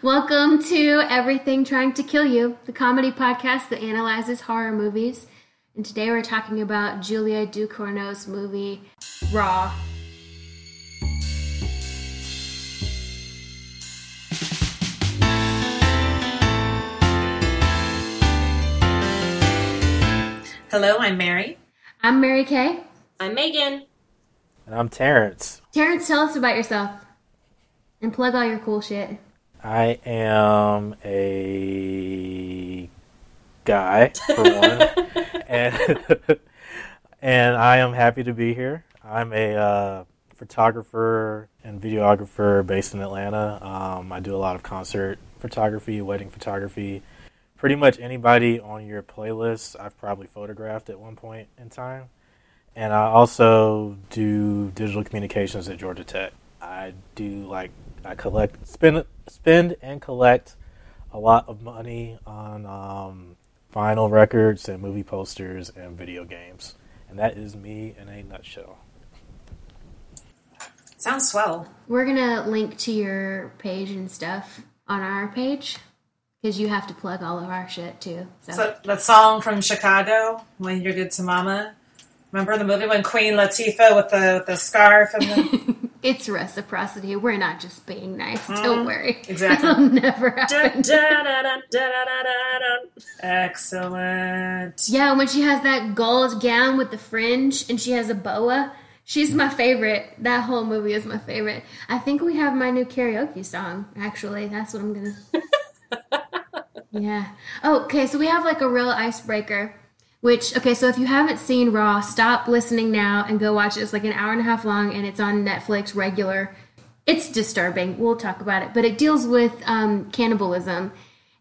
Welcome to Everything Trying to Kill You, the comedy podcast that analyzes horror movies. And today we're talking about Julia Ducournau's movie, Raw. Hello, I'm Mary. I'm Mary Kay. I'm Megan. And I'm Terrence. Terrence, tell us about yourself and plug all your cool shit. I am a guy, for one, and I am happy to be here. I'm a photographer and videographer based in Atlanta. I do a lot of concert photography, wedding photography. Pretty much anybody on your playlist, I've probably photographed at one point in time. And I also do digital communications at Georgia Tech. I collect, spend, and collect a lot of money on vinyl records and movie posters and video games. And that is me in a nutshell. Sounds swell. We're going to link to your page and stuff on our page, because you have to plug all of our shit, too. So that song from Chicago, When You're Good to Mama, remember the movie when Queen Latifah with the scarf and the... It's reciprocity. We're not just being nice. Don't worry. Exactly. That'll never happen. Excellent. Yeah, when she has that gold gown with the fringe and she has a boa, she's my favorite. That whole movie is my favorite. I think we have my new karaoke song, actually. That's what I'm going to... Yeah. Oh, okay, so we have like a real icebreaker, which, okay, so if you haven't seen Raw, stop listening now and go watch it. It's like an hour and a half long, and it's on Netflix regular. It's disturbing. We'll talk about it. But it deals with cannibalism.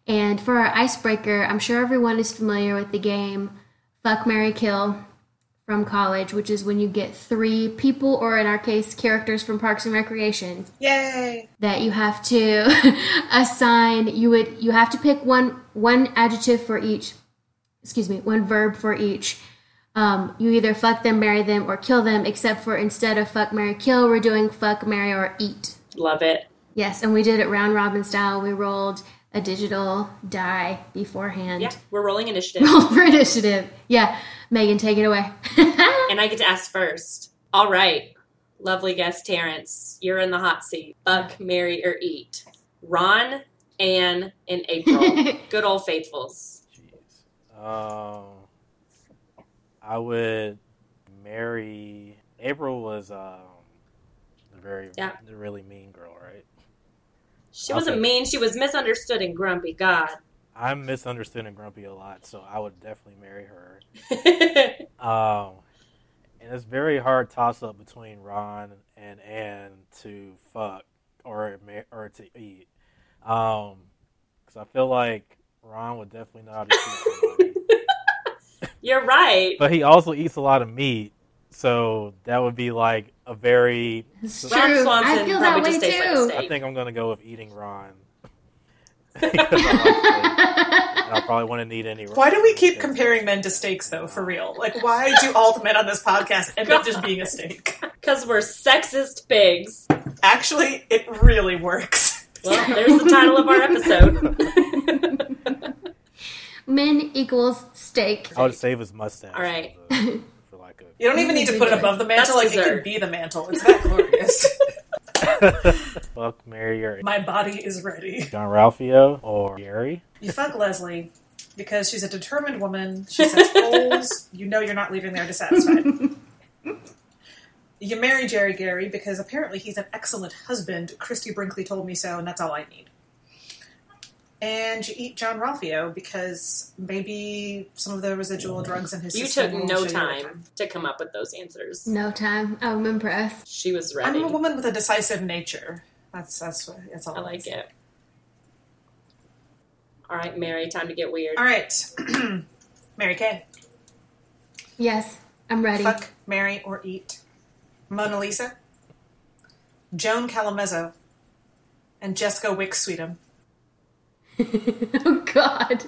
And for our icebreaker, I'm sure everyone is familiar with the game Fuck, Marry, Kill from college, which is when you get three people, or in our case, characters from Parks and Recreation. Yay! That you have to assign. You have to pick one adjective for each. Excuse me, one verb for each. You either fuck them, marry them, or kill them, except for instead of fuck, marry, kill, we're doing fuck, marry, or eat. Love it. Yes, and we did it round robin style. We rolled a digital die beforehand. Yeah, we're rolling initiative. Roll for initiative. Yeah. Megan, take it away. And I get to ask first. All right. Lovely guest, Terrence. You're in the hot seat. Fuck, marry, or eat. Ron, Anne, and April. Good old faithfuls. I would marry... April was the really mean girl, right? She was misunderstood and grumpy. God. I'm misunderstood and grumpy a lot, so I would definitely marry her. And it's very hard toss-up between Ron and Anne to fuck or to eat. Because I feel like Ron would definitely know how to eat somebody. You're right. But he also eats a lot of meat, so that would be like a very... It's true. I feel that way too. Like I think I'm going to go with eating Ron. I probably wouldn't need any Ron. Why do we keep comparing men to steaks, though, for real? Like, why do all the men on this podcast end up just being a steak? Because we're sexist pigs. Actually, it really works. Well, there's the title of our episode. Men equals steak. I would save his mustache. All right. For like a... You don't even need to put it above the mantle. That's like dessert. It can be the mantle. It's that glorious. Fuck, marry, or... My body is ready. John Ralphio or Gary? You fuck Leslie because she's a determined woman. She sets goals. You know you're not leaving there dissatisfied. You marry Jerry Gary because apparently he's an excellent husband. Christy Brinkley told me so, and that's all I need. And you eat John Ralphio because maybe some of the residual drugs in his system. You took no time to come up with those answers. No time. I'm impressed. She was ready. I'm a woman with a decisive nature. That's all I like it. All right, Mary, time to get weird. All right. Mary Kay. Yes, I'm ready. Fuck, marry, or eat. Mona Lisa. Joan Calamezzo. And Jessica Wicks Sweetum. Oh, God.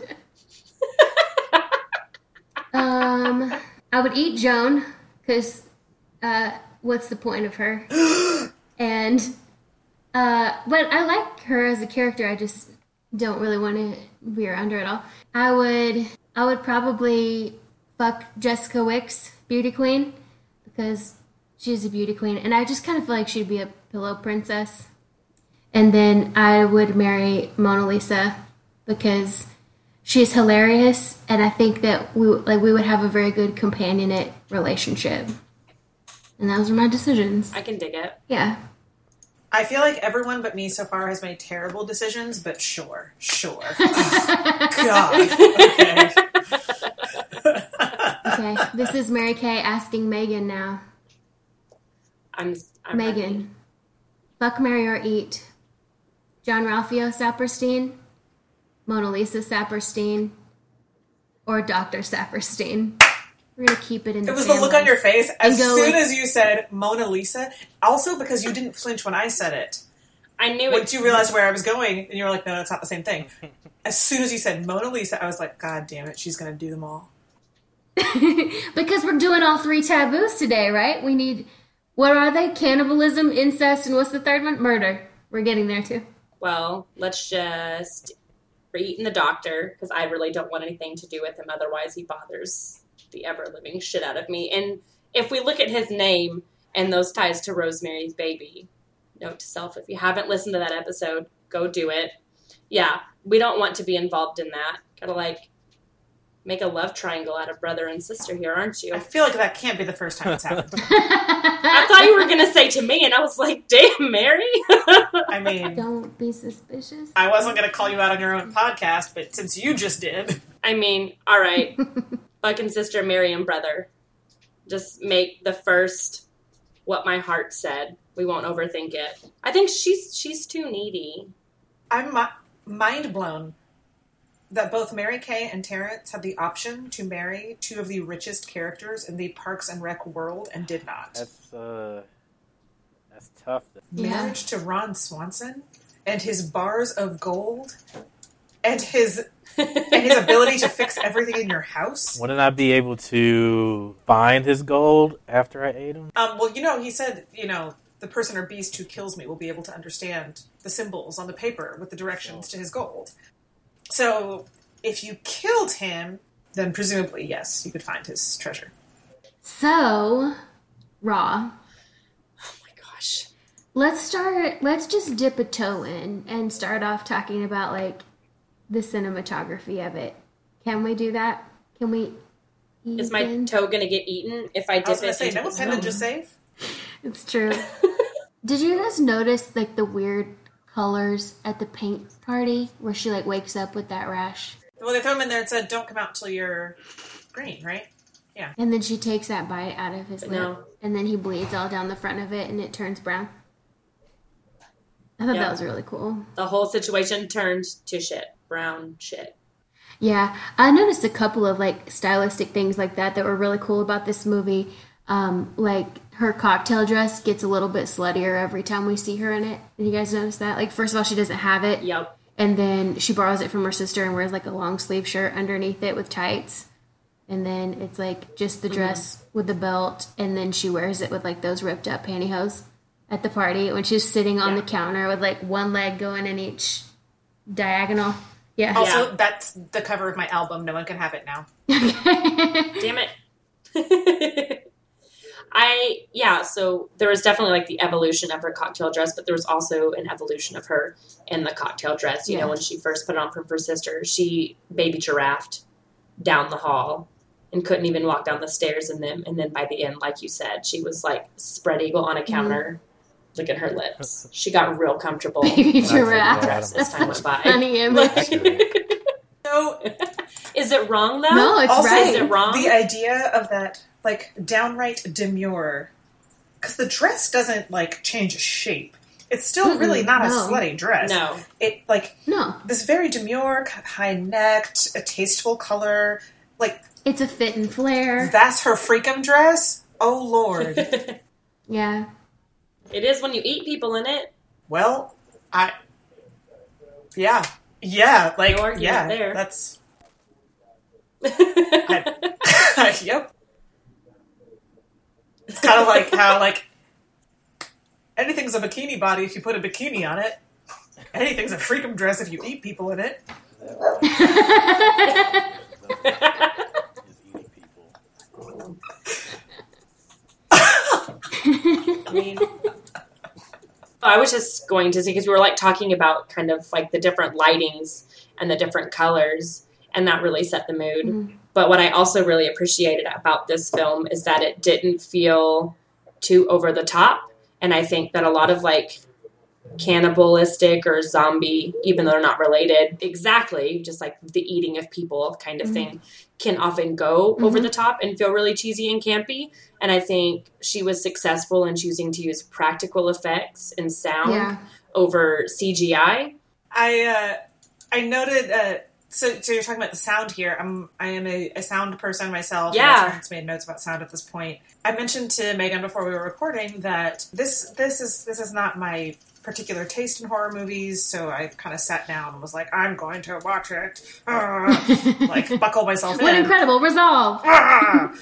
I would eat Joan, because what's the point of her? And But I like her as a character. I just don't really want to be around her at all. I would probably fuck Jessica Wicks, beauty queen, because she's a beauty queen. And I just kind of feel like she'd be a pillow princess. And then I would marry Mona Lisa because she's hilarious. And I think that we would have a very good companionate relationship. And those were my decisions. I can dig it. Yeah. I feel like everyone but me so far has made terrible decisions, but sure. Oh, God. Okay. Okay, this is Mary Kay asking Megan now. I'm Megan. Fuck, marry, or eat. John Ralphio Saperstein, Mona Lisa Saperstein, or Dr. Saperstein. We're going to keep it in the It was family. The look on your face as soon as you said Mona Lisa. Also because you didn't flinch when I said it. I knew Once you realized where I was going, and you were like, no, it's not the same thing. As soon as you said Mona Lisa, I was like, God damn it, she's going to do them all. Because we're doing all three taboos today, right? We need, what are they? Cannibalism, incest, and what's the third one? Murder. We're getting there, too. Well, let's just eat in the doctor, because I really don't want anything to do with him. Otherwise, he bothers the ever-living shit out of me. And if we look at his name and those ties to Rosemary's Baby, note to self, if you haven't listened to that episode, go do it. Yeah, we don't want to be involved in that. Gotta, make a love triangle out of brother and sister here, aren't you? I feel like that can't be the first time it's happened. I thought you were going to say to me, and I was like, damn, Mary. I mean... Don't be suspicious. I wasn't going to call you out on your own podcast, but since you just did... I mean, all right... Fucking sister, Mary, and brother. Just make the first what my heart said. We won't overthink it. I think she's too needy. I'm mind blown that both Mary Kay and Terrence had the option to marry two of the richest characters in the Parks and Rec world and did not. That's tough. Marriage to Ron Swanson and his bars of gold and his... and his ability to fix everything in your house? Wouldn't I be able to find his gold after I ate him? Well, he said, the person or beast who kills me will be able to understand the symbols on the paper with the directions to his gold. So, if you killed him, then presumably, yes, you could find his treasure. So, Raw. Oh my gosh. Let's just dip a toe in and start off talking about, the cinematography of it. Can we do that? Can we eat? Is my toe going to get eaten if I dip it? I was going to say, no appendage is safe. It's true. Did you guys notice, the weird colors at the paint party where she, wakes up with that rash? Well, they throw them in there and said, don't come out till you're green, right? Yeah. And then she takes that bite out of his lip. No. And then he bleeds all down the front of it and it turns brown. I thought that was really cool. The whole situation turns to shit. Brown shit. Yeah, I noticed a couple of stylistic things like that were really cool about this movie. Her cocktail dress gets a little bit sluttier every time we see her in it. Did you guys notice that? First of all, she doesn't have it. Yep. And then she borrows it from her sister and wears a long sleeve shirt underneath it with tights. And then it's just the dress with the belt. And then she wears it with those ripped up pantyhose at the party when she's sitting on the counter with one leg going in each diagonal. Yeah. Also, that's the cover of my album. No one can have it now. Damn it. So there was definitely the evolution of her cocktail dress, but there was also an evolution of her in the cocktail dress. You know, when she first put it on from her sister, she baby giraffed down the hall and couldn't even walk down the stairs in them. And then by the end, like you said, she was spread eagle on a counter. Mm-hmm. Look at her lips. She got real comfortable. Baby giraffe. This time went by. Funny image. So, is it wrong though? No, it's also, right. Is it wrong? The idea of that, downright demure, because the dress doesn't change shape. It's still really not a slutty dress. No, it this very demure, high-necked, a tasteful color. It's a fit and flare. That's her freakum dress. Oh Lord. Yeah. It is when you eat people in it. Well, there. That's, yep. It's kind of how Anything's a bikini body if you put a bikini on it. Anything's a freakum dress if you eat people in it. I mean, I was just going to say, because we were like talking about kind of like the different lightings and the different colors, and that really set the mood. Mm-hmm. But what I also really appreciated about this film is that it didn't feel too over the top. And I think that a lot of like cannibalistic or zombie, even though they're not related exactly, just like the eating of people kind of mm-hmm. thing, can often go mm-hmm. over the top and feel really cheesy and campy. And I think she was successful in choosing to use practical effects and sound over CGI. I noted, so you're talking about the sound here. I am a sound person myself. Yeah. My parents made notes about sound at this point. I mentioned to Megan before we were recording that this is not my particular taste in horror movies, so I kind of sat down and was like, I'm going to watch it. Like, buckle myself in. What incredible resolve.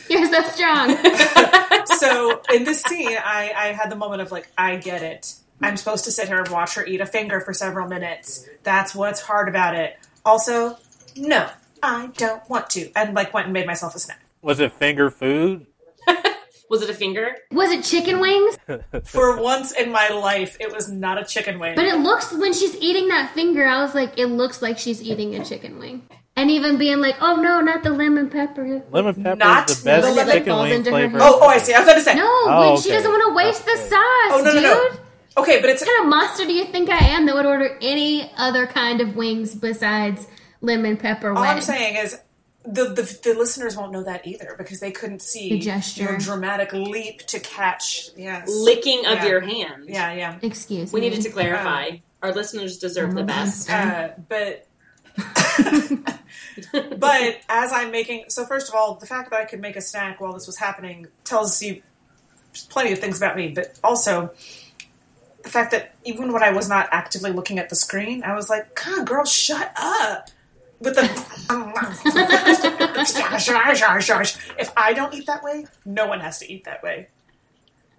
You're so strong. So, in this scene, I had the moment of like, I get it. I'm supposed to sit here and watch her eat a finger for several minutes. That's what's hard about it. Also, no, I don't want to. And like went and made myself a snack. Was it finger food? Was it a finger? Was it chicken wings? For once in my life, it was not a chicken wing. But it looks, when she's eating that finger, I was like, it looks like she's eating a chicken wing. And even being like, oh no, not the lemon pepper. Lemon pepper not is the best the chicken falls wing into flavor. Oh, I see. I was going to say. No, she doesn't want to waste the sauce, no. Okay, but it's... What kind of monster do you think I am that would order any other kind of wings besides lemon pepper wings? All I'm saying is the listeners won't know that either because they couldn't see the gesture. Your dramatic leap to catch... Yes. Licking of your hand. Yeah, yeah. Excuse me. We needed to clarify. Our listeners deserve the best. But as I'm making... So first of all, the fact that I could make a snack while this was happening tells you plenty of things about me, but also... The fact that even when I was not actively looking at the screen, I was like, God, girl, shut up. With the... If I don't eat that way, no one has to eat that way.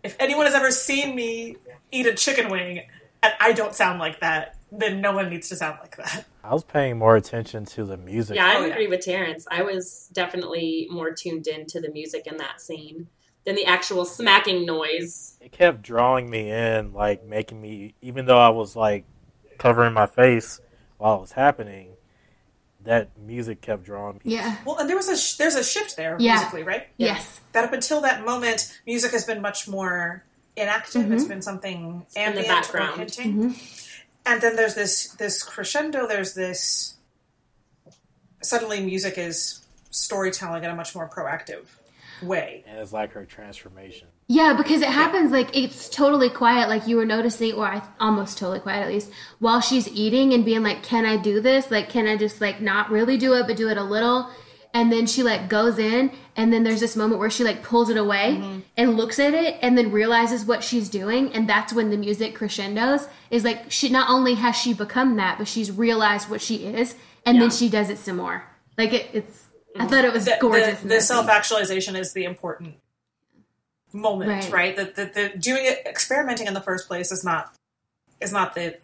If anyone has ever seen me eat a chicken wing and I don't sound like that, then no one needs to sound like that. I was paying more attention to the music. Yeah, I agree with Terrence. I was definitely more tuned into the music in that scene than the actual smacking noise. It kept drawing me in, like, making me, even though I was, like, covering my face while it was happening, that music kept drawing me. Yeah. Well, and there was there's a shift there, musically, right? Yes. That up until that moment, music has been much more inactive. Mm-hmm. It's been something ambient in the background. Or hinting. Mm-hmm. And then there's this crescendo, there's this... Suddenly music is storytelling in a much more proactive way. And it's like her transformation. Yeah, because it happens like it's totally quiet, like you were noticing, or almost totally quiet at least, while she's eating and being like, can I do this? Like, can I just like not really do it, but do it a little? And then she like goes in, and then there's this moment where she like pulls it away mm-hmm. and looks at it and then realizes what she's doing. And that's when the music crescendos is like, she not only has she become that, but she's realized what she is. And then she does it some more. Like it's I thought it was gorgeous. The self-actualization is the important moment, right? The doing it, experimenting in the first place is not the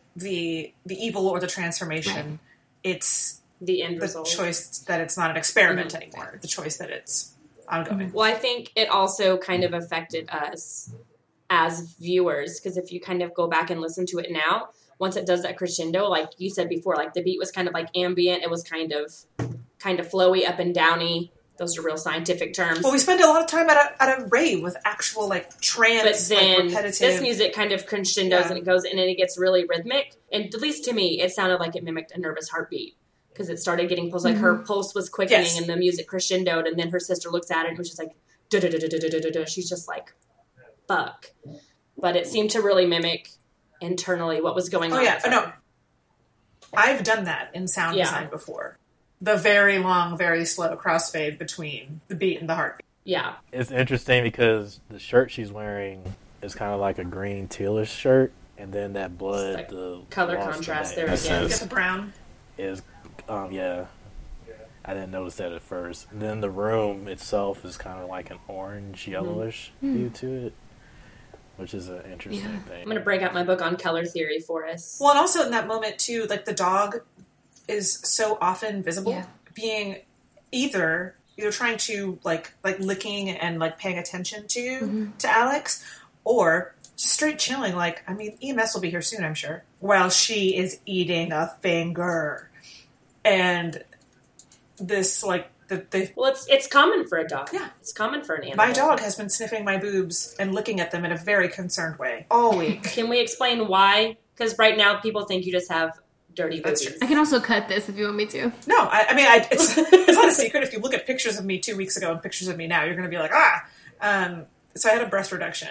evil or the transformation. Right. It's the end result. The choice that it's not an experiment mm-hmm. anymore. The choice that it's ongoing. Well, I think it also kind of affected us as viewers, because if you kind of go back and listen to it now, once it does that crescendo, like you said before, like the beat was kind of like ambient. It was kind of flowy, up and downy. Those are real scientific terms. Well, we spend a lot of time at a rave with actual, like, trance, but then like, repetitive. This music kind of crescendos and it goes in and it gets really rhythmic. And at least to me, it sounded like it mimicked a nervous heartbeat because it started getting pulse. Like, her pulse was quickening and the music crescendoed. And then her sister looks at it and was just like, da-da-da-da-da-da-da-da. She's just like, fuck. But it seemed to really mimic internally what was going on. Oh, yeah. No. I've done that in sound design before. The very long, very slow crossfade between the beat and the heartbeat. Yeah. It's interesting because the shirt she's wearing is kind of like a green tealish shirt. And then that blood, like the color contrast there again. You get the brown. Is, I didn't notice that at first. And then the room itself is kind of like an orange, yellowish view to it. which is an interesting thing. I'm going to break out my book on color theory for us. Well, and also in that moment, too, like the dog is so often visible being either trying to like licking and like paying attention to Alex, or just straight chilling. Like, I mean, EMS will be here soon, I'm sure, while she is eating a finger. And this like it's common for a dog. Yeah, it's common for an animal. My dog has been sniffing my boobs and looking at them in a very concerned way all week. Can we explain why? Because right now people think you just have dirty boobies. I can also cut this if you want me to. No, I mean, it's not a secret. If you look at pictures of me 2 weeks ago and pictures of me now, you're going to be like, ah. So I had a breast reduction.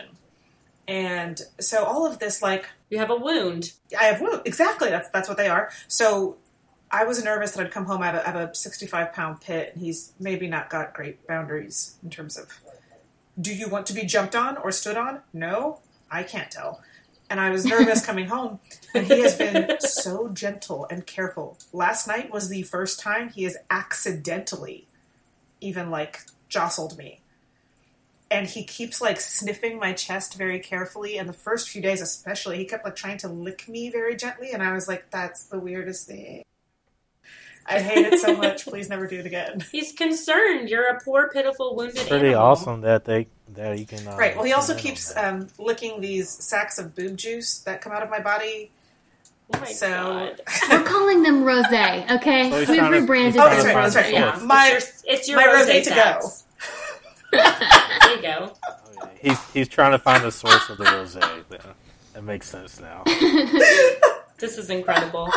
And so all of this, like... You have a wound. I have wound. Exactly. That's what they are. So I was nervous that I'd come home. I have a 65-pound pit, and he's maybe not got great boundaries in terms of, do you want to be jumped on or stood on? No, I can't tell. And I was nervous coming home, and he has been so gentle and careful. Last night was the first time he has accidentally even, like, jostled me. And he keeps, like, sniffing my chest very carefully. And the first few days especially, he kept, like, trying to lick me very gently. And I was like, that's the weirdest thing. I hate it so much. Please never do it again. He's concerned. You're a poor, pitiful, wounded animal. It's pretty awesome that he can... Right. Well, he also keeps licking these sacks of boob juice that come out of my body. Oh, my God. We're calling them rosé, okay? So we've rebranded them. Oh, that's right. Yeah. It's your rosé to go. There you go. Okay. He's trying to find the source of the rosé. That makes sense now. This is incredible.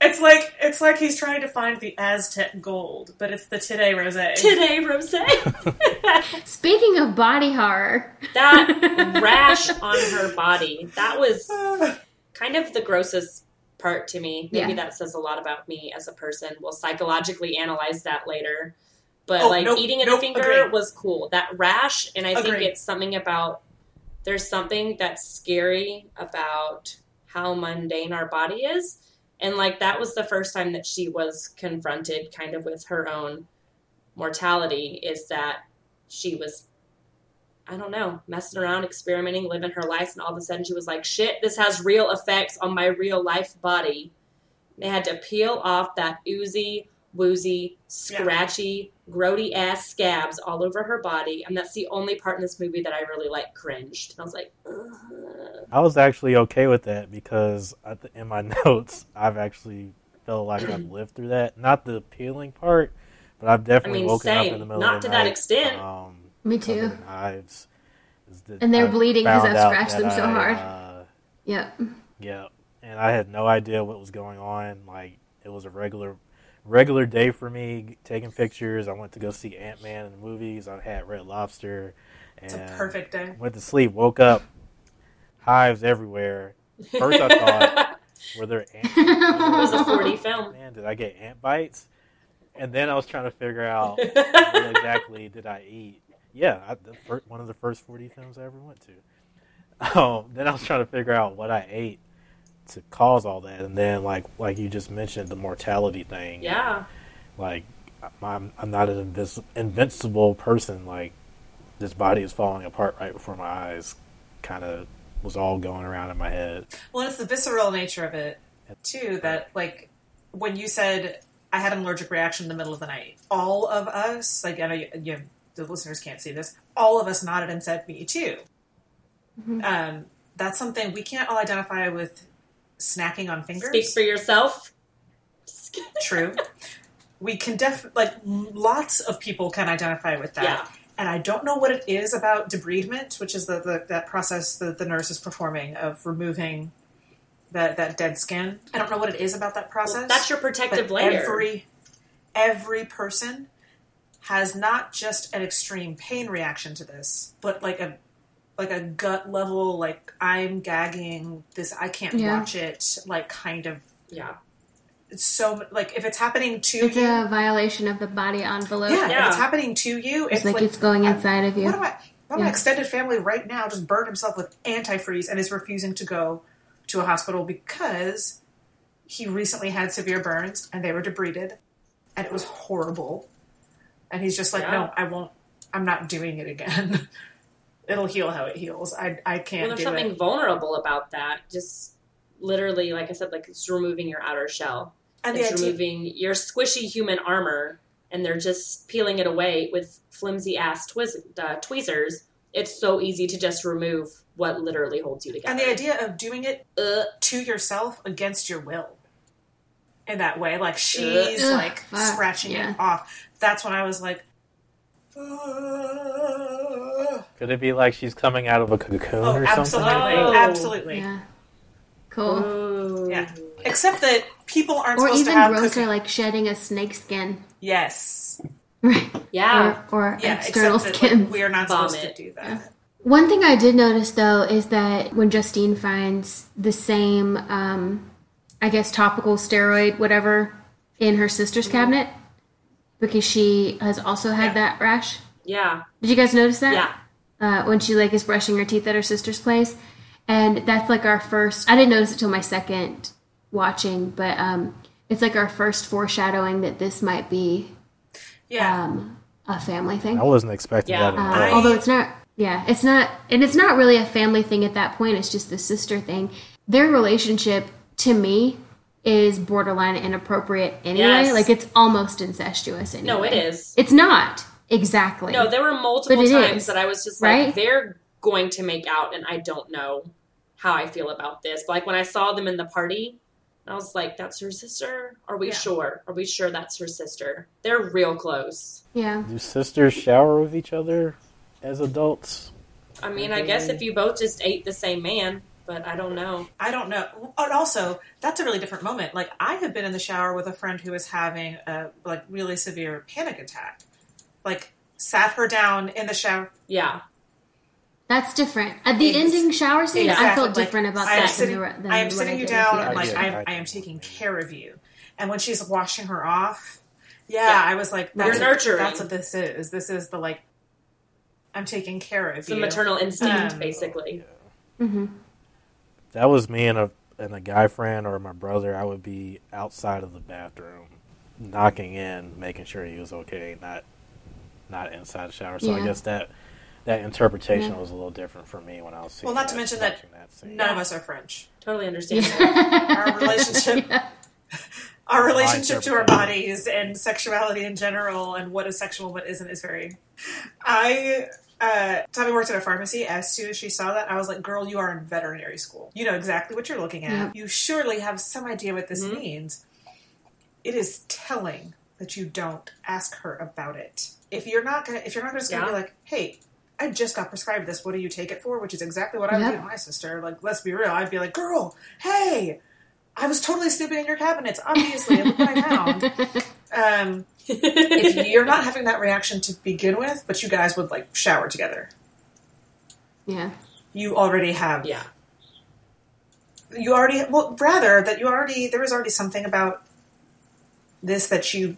It's like he's trying to find the Aztec gold, but it's the Today Rosé. Today Rosé. Speaking of body horror. That rash on her body. That was kind of the grossest part to me. Maybe that says a lot about me as a person. We'll psychologically analyze that later. But eating at a finger was cool. That rash, and I think it's something about, there's something that's scary about how mundane our body is. And, like, that was the first time that she was confronted kind of with her own mortality, is that she was, I don't know, messing around, experimenting, living her life. And all of a sudden she was like, shit, this has real effects on my real life body. They had to peel off that oozy, woozy, scratchy, grody-ass scabs all over her body. And that's the only part in this movie that I really, like, cringed. And I was like, ugh. I was actually okay with that because in my notes, I've actually felt like I've lived through that. Not the peeling part, but I've definitely woken up in the middle of the night. Not to that extent. Me too. And they're bleeding because I've scratched them so hard. Yeah. And I had no idea what was going on. Like, it was a regular day for me, taking pictures. I went to go see Ant-Man in the movies. I had Red Lobster. And it's a perfect day. Went to sleep, woke up, hives everywhere. First I thought, were there ant bites? It was a 4D film. Man, did I get ant bites? And then I was trying to figure out what exactly did I eat. Yeah, one of the first 4D films I ever went to. Then I was trying to figure out what I ate to cause all that, and then like you just mentioned, the mortality thing. Yeah. Like, I'm not an invincible person. Like, this body is falling apart right before my eyes. Kind of was all going around in my head. Well, and it's the visceral nature of it too. That, like, when you said I had an allergic reaction in the middle of the night, all of us, like, I know you, the listeners can't see this, all of us nodded and said, "Me too." Mm-hmm. That's something we can't all identify with. Snacking on fingers. Speak for yourself. True. We can lots of people can identify with that. Yeah. And I don't know what it is about debridement, which is that process that the nurse is performing of removing that dead skin. I don't know what it is about that process. Well, that's your protective layer. Every person has not just an extreme pain reaction to this, but like a gut level, like, I'm gagging this, I can't watch it, like, kind of, It's so, like, if it's happening to it's you... It's a violation of the body envelope. Yeah, if it's happening to you, it's like... it's going inside of you. One of my extended family right now just burned himself with antifreeze and is refusing to go to a hospital because he recently had severe burns, and they were debrided, and it was horrible. And he's just like, no, I won't, I'm not doing it again. it'll heal how it heals. I can't do it. Well, there's something vulnerable about that. Just literally, like I said, like it's removing your outer shell. And it's removing your squishy human armor, and they're just peeling it away with flimsy-ass tweezers. It's so easy to just remove what literally holds you together. And the idea of doing it to yourself against your will in that way. Like, she's, like, scratching it off. That's when I was like... Could it be like she's coming out of a cocoon or absolutely. Something? Oh, absolutely. Yeah. Cool. Ooh. Yeah. Except that people aren't or supposed to have... Or even Rosa, like, shedding a snake skin. Yes. Right. Yeah. Or external skin. Like, we are not supposed to do that. Yeah. One thing I did notice, though, is that when Justine finds the same, I guess, topical steroid, whatever, in her sister's cabinet, because she has also had that rash. Yeah. Did you guys notice that? Yeah. When she, like, is brushing her teeth at her sister's place. And that's, like, our first... I didn't notice it till my second watching, but it's, like, our first foreshadowing that this might be a family thing. I wasn't expecting that. Although it's not... Yeah, it's not... And it's not really a family thing at that point. It's just the sister thing. Their relationship, to me, is borderline inappropriate anyway. Yes. Like, it's almost incestuous anyway. No, it is. It's not. Exactly. No, there were multiple times that I was just like, they're going to make out, and I don't know how I feel about this. But, like, when I saw them in the party, I was like, that's her sister? Are we sure? Are we sure that's her sister? They're real close. Yeah. Do sisters shower with each other as adults? I mean, I guess if you both just ate the same man, but I don't know. I don't know. And also, that's a really different moment. Like, I have been in the shower with a friend who was having a, like, really severe panic attack. Like, sat her down in the shower. Yeah. That's different. At the ending shower scene, exactly. I felt like, different about that than I am sitting you down, and like, I am taking care of you. And when she's washing her off, I was like, that's nurturing. That's what this is. This is the, like, I'm taking care of you. The maternal instinct, basically. Yeah. Mm-hmm. That was me and a guy friend or my brother. I would be outside of the bathroom, knocking in, making sure he was okay, not inside the shower. So I guess that interpretation was a little different for me when I was seeing Well, not to mention that none of us are French. Totally understandable. Our relationship, to our bodies and sexuality in general and what is sexual, what isn't is very... Tommy worked at a pharmacy. As soon as she saw that, I was like, girl, you are in veterinary school. You know exactly what you're looking at. Mm-hmm. You surely have some idea what this means. It is telling that you don't ask her about it. If you're not just going to be like, hey... I just got prescribed this. What do you take it for? Which is exactly what I would do to my sister. Like, let's be real. I'd be like, girl, hey, I was totally sleeping in your cabinets. Obviously, look what I found. If you're not having that reaction to begin with, but you guys would like shower together. Yeah. You already have. Yeah. There was already something about this that you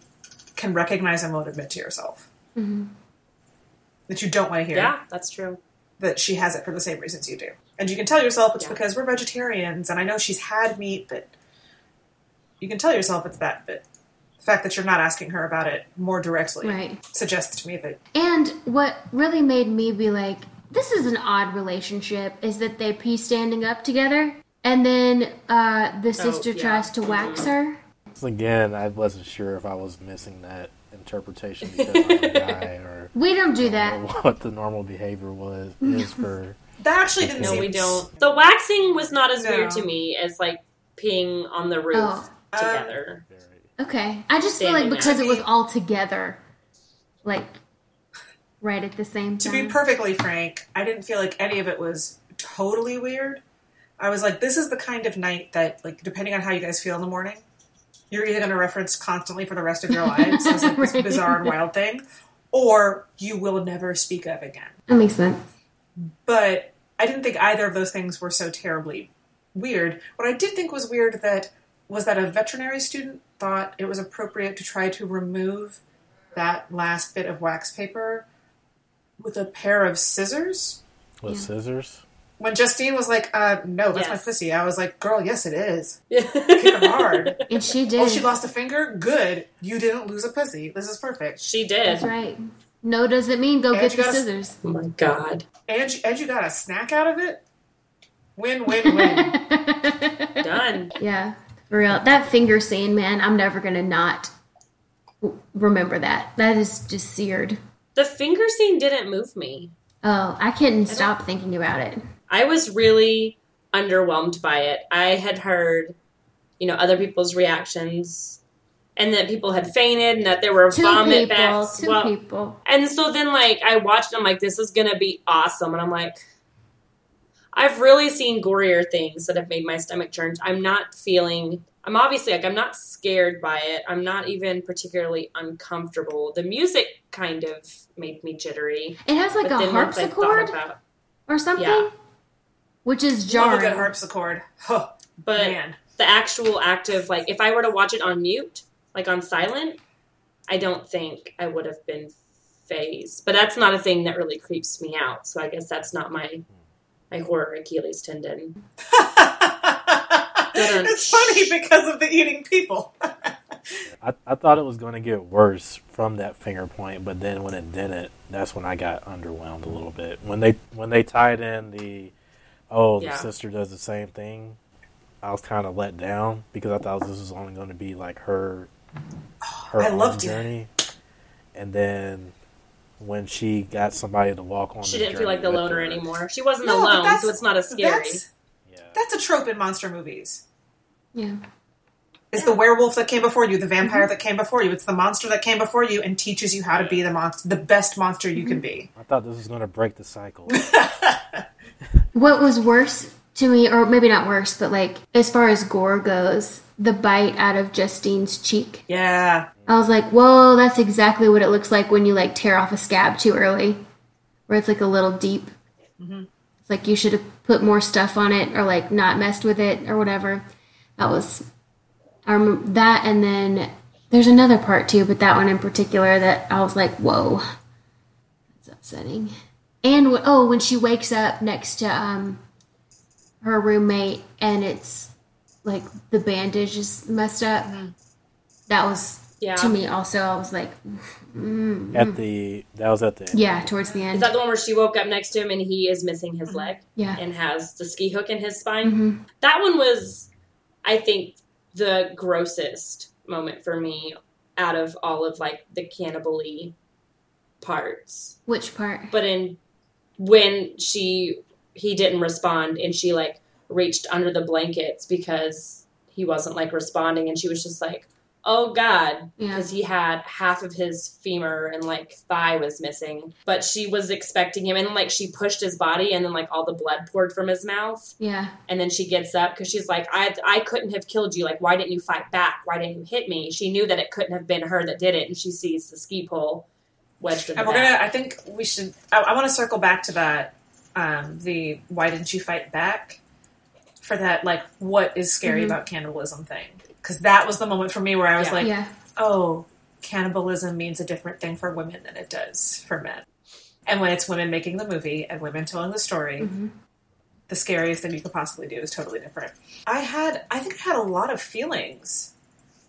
can recognize and won't admit to yourself. Mm-hmm. That you don't want to hear. Yeah, that's true. That she has it for the same reasons you do. And you can tell yourself it's because we're vegetarians, and I know she's had meat, but you can tell yourself it's that, but the fact that you're not asking her about it more directly suggests to me that... And what really made me be like, this is an odd relationship, is that they pee standing up together, and then the sister tries to wax her. Again, I wasn't sure if I was missing that interpretation because I'm a guy, or we don't do that. What the normal behavior is for that actually didn't. No, we don't. The waxing was not as weird to me as like peeing on the roof together. Okay, I just feel like because it was all together, like right at the same time. To be perfectly frank, I didn't feel like any of it was totally weird. I was like, this is the kind of night that, like, depending on how you guys feel in the morning, you're either going to reference constantly for the rest of your lives as like this bizarre and wild thing, or you will never speak of again. That makes sense. But I didn't think either of those things were so terribly weird. What I did think was weird was that a veterinary student thought it was appropriate to try to remove that last bit of wax paper with a pair of scissors. With scissors? When Justine was like, no, that's my pussy, I was like, girl, yes, it is. Kick it hard. And she did. Oh, she lost a finger? Good. You didn't lose a pussy. This is perfect. She did. That's right. No doesn't mean go get the scissors. Oh, my God. And you got a snack out of it? Win, win, win. Done. Yeah, for real. That finger scene, man, I'm never going to not remember that. That is just seared. The finger scene didn't move me. Oh, I couldn't stop thinking about it. I was really underwhelmed by it. I had heard, other people's reactions and that people had fainted and that there were vomit bags. Two people. And so then, I watched and I'm like, this is going to be awesome. And I'm like, I've really seen gorier things that have made my stomach churn. I'm obviously, I'm not scared by it. I'm not even particularly uncomfortable. The music kind of made me jittery. It has a harpsichord or something, which is jarring. Love a good harpsichord. Oh, but man. The actual act of, if I were to watch it on mute, on silent, I don't think I would have been phased. But that's not a thing that really creeps me out. So I guess that's not my horror Achilles tendon. It's funny because of the eating people. I thought it was going to get worse from that finger point, but then when it didn't, that's when I got underwhelmed a little bit. When they tied in the sister does the same thing, I was kind of let down because I thought this was only going to be her own journey. And then when she got somebody to walk on, she didn't feel like the loner anymore. She wasn't alone, so it's not as scary. That's a trope in monster movies. Yeah. It's the werewolf that came before you, the vampire that came before you. It's the monster that came before you and teaches you how to be the best monster you can be. I thought this was going to break the cycle. What was worse to me, or maybe not worse, but as far as gore goes, the bite out of Justine's cheek. Yeah. I was like, whoa, that's exactly what it looks like when you tear off a scab too early, where it's a little deep. Mm-hmm. You should have put more stuff on it or, not messed with it or whatever. That was... I remember that, and then there's another part, too, but that one in particular that I was like, whoa. That's upsetting. And, when she wakes up next to her roommate and it's, the bandage is messed up. Mm-hmm. That was... Yeah. To me, also, I was like, that was at the end. Yeah, towards the end. Is that the one where she woke up next to him and he is missing his leg? Yeah. And has the ski hook in his spine? Mm-hmm. That one was, I think, the grossest moment for me out of all of, the cannibal-y parts. Which part? But when he didn't respond and she, reached under the blankets because he wasn't, responding and she was just like... Oh, God, because he had half of his femur and, thigh was missing. But she was expecting him. And, she pushed his body and then, all the blood poured from his mouth. Yeah. And then she gets up because she's like, I couldn't have killed you. Why didn't you fight back? Why didn't you hit me? She knew that it couldn't have been her that did it. And she sees the ski pole wedged in the back. I think we should – I want to circle back to that, the why didn't you fight back for that, what is scary about cannibalism thing. Because that was the moment for me where I was oh, cannibalism means a different thing for women than it does for men. And when it's women making the movie and women telling the story, the scariest thing you could possibly do is totally different. I think I had a lot of feelings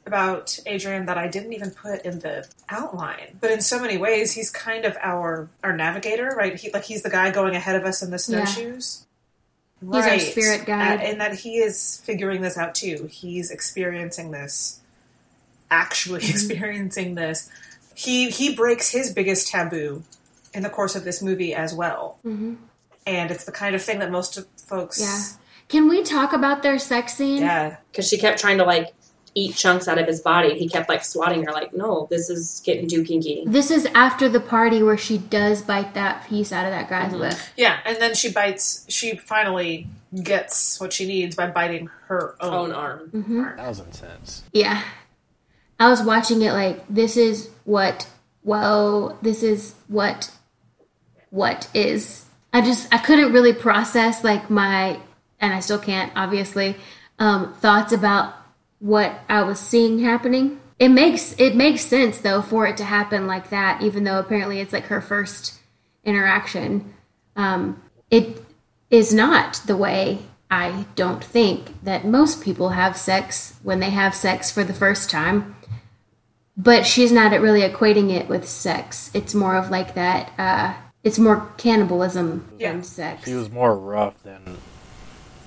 about Adrian that I didn't even put in the outline. But in so many ways, he's kind of our navigator, right? He's the guy going ahead of us in the snowshoes. Yeah. Right. He's our spirit guide. And that he is figuring this out, too. He's experiencing this. Actually experiencing this. He breaks his biggest taboo in the course of this movie as well. Mm-hmm. And it's the kind of thing that most folks... Yeah. Can we talk about their sex scene? Yeah. Because she kept trying to, eat chunks out of his body. He kept, swatting her, no, this is getting too kinky. This is after the party where she does bite that piece out of that guy's lip. Yeah, and then she finally gets what she needs by biting her own arm. Mm-hmm. That was intense. Yeah. I was watching it this is what is. I couldn't really process, and I still can't, obviously, thoughts about what I was seeing happening. It makes sense, though, for it to happen like that, even though apparently it's her first interaction. It is not the way, I don't think, that most people have sex when they have sex for the first time. But she's not really equating it with sex. It's more of like that, it's more cannibalism than sex. She was more rough than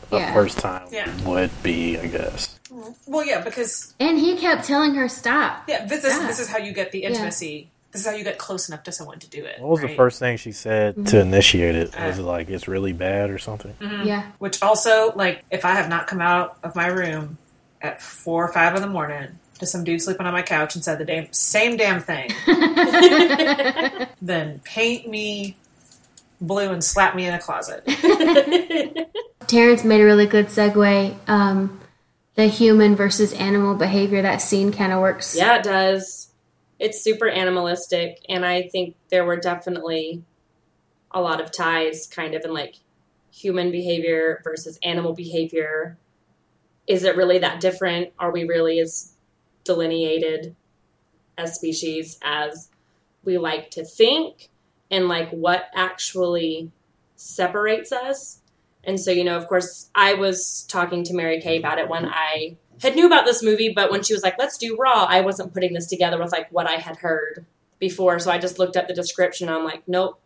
the first time would be, I guess. Well, yeah, because... And he kept telling her, stop. Yeah, this is how you get the intimacy. Yeah. This is how you get close enough to someone to do it. What was the first thing she said to initiate it? Was it like, it's really bad or something? Mm-hmm. Yeah. Which also, like, if I have not come out of my room at 4 or 5 in the morning to some dude sleeping on my couch and said the same damn thing, then paint me blue and slap me in a closet. Terrence made a really good segue. The human versus animal behavior, that scene kind of works. Yeah, it does. It's super animalistic, and I think there were definitely a lot of ties kind of in, like, human behavior versus animal behavior. Is it really that different? Are we really as delineated as species as we like to think? And, like, what actually separates us? And so, you know, of course, I was talking to Mary Kay about it when I had knew about this movie, but when she was like, let's do Raw, I wasn't putting this together with, like, what I had heard before. So I just looked up the description. I'm like, nope.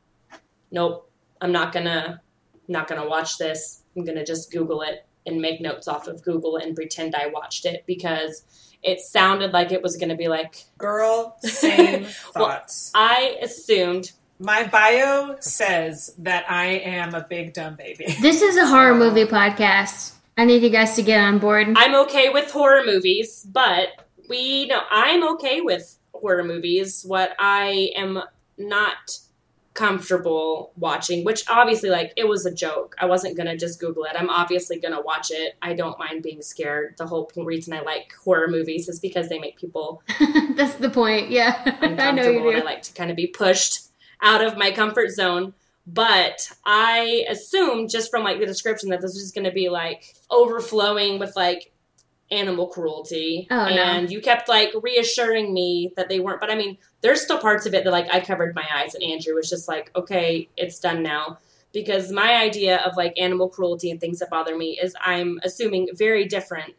I'm not gonna watch this. I'm going to just Google it and make notes off of Google and pretend I watched it, because it sounded like it was going to be like, girl, same thoughts. Well, I assumed. My bio says that I am a big dumb baby. This is a horror movie podcast. I need you guys to get on board. I'm okay with horror movies, but I'm okay with horror movies. What I am not comfortable watching, which obviously, like, it was a joke. I wasn't going to just Google it. I'm obviously going to watch it. I don't mind being scared. The whole reason I like horror movies is because they make people... That's the point, yeah. I know you do. And I like to kind of be pushed out of my comfort zone. But I assumed just from, like, the description that this was just going to be, like, overflowing with, like, animal cruelty. Oh, and no. You kept, like, reassuring me that they weren't. But, I mean, there's still parts of it that, like, I covered my eyes. And Andrew was just like, okay, it's done now. Because my idea of, like, animal cruelty and things that bother me is, I'm assuming, very different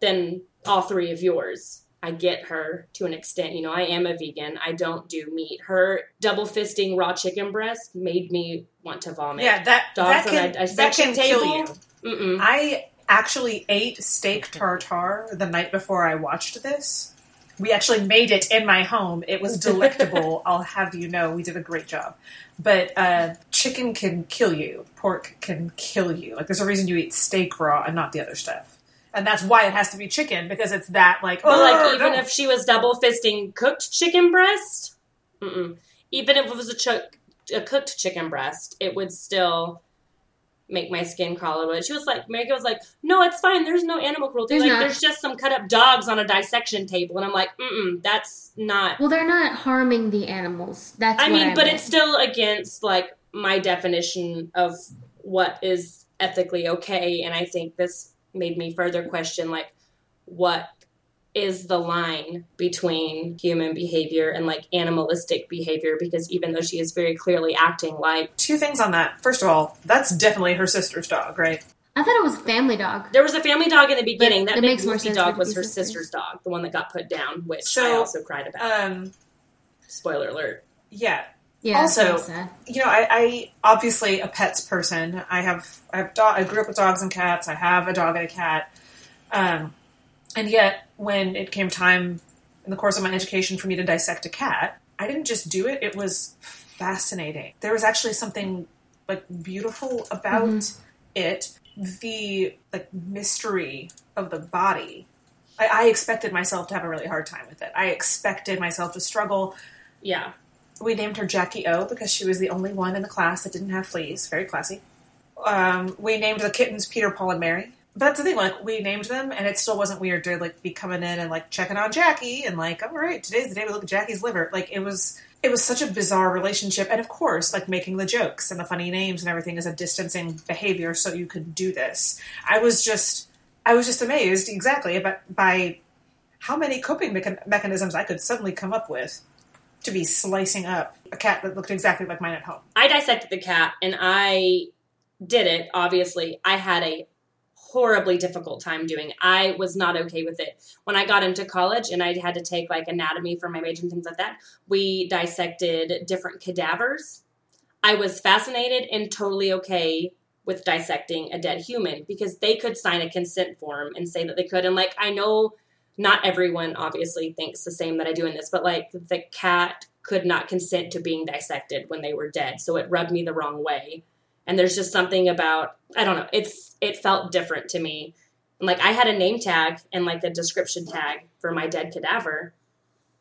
than all three of yours. I get her to an extent. You know, I am a vegan. I don't do meat. Her double-fisting raw chicken breast made me want to vomit. Yeah, that can kill you. Mm-mm. I actually ate steak tartare the night before I watched this. We actually made it in my home. It was delectable. I'll have you know, we did a great job. But chicken can kill you. Pork can kill you. Like, there's a reason you eat steak raw and not the other stuff. And that's why it has to be chicken, because it's that, like, oh, well, like, even if she was double-fisting cooked chicken breast, even if it was a cooked chicken breast, it would still make my skin crawl a little bit. She was like, Mary was like, no, it's fine. There's no animal cruelty. There's just some cut-up dogs on a dissection table. And I'm like, that's not... Well, they're not harming the animals. That's I what mean, I mean. But it's still against, like, my definition of what is ethically okay. And I think this... made me further question, like, what is the line between human behavior and, like, animalistic behavior? Because even though she is very clearly acting like... Two things on that. First of all, that's definitely her sister's dog, right? I thought it was a family dog. There was a family dog in the beginning. That big fluffy dog was her sister's dog, the one that got put down, which I also cried about. Spoiler alert. Yeah. Yeah, also, you know, I obviously a pets person. I grew up with dogs and cats. I have a dog and a cat. And yet when it came time in the course of my education for me to dissect a cat, I didn't just do it. It was fascinating. There was actually something, like, beautiful about it. The, like, mystery of the body. I expected myself to have a really hard time with it. I expected myself to struggle. Yeah. We named her Jackie O because she was the only one in the class that didn't have fleas. Very classy. We named the kittens Peter, Paul, and Mary. But that's the thing, like, we named them, and it still wasn't weird to, like, be coming in and, like, checking on Jackie and, like, all right, today's the day we look at Jackie's liver. Like, it was such a bizarre relationship. And, of course, like, making the jokes and the funny names and everything is a distancing behavior so you could do this. I was just amazed, exactly, by how many coping mechanisms I could suddenly come up with to be slicing up a cat that looked exactly like mine at home. I dissected the cat, and I did it, obviously. I had a horribly difficult time doing. I was not okay with it. When I got into college and I had to take like anatomy for my major and things like that, we dissected different cadavers. I was fascinated and totally okay with dissecting a dead human because they could sign a consent form and say that they could. And like, I know not everyone obviously thinks the same that I do in this, but like the cat could not consent to being dissected when they were dead. So it rubbed me the wrong way. And there's just something about, I don't know, it felt different to me. And like I had a name tag and like a description tag for my dead cadaver.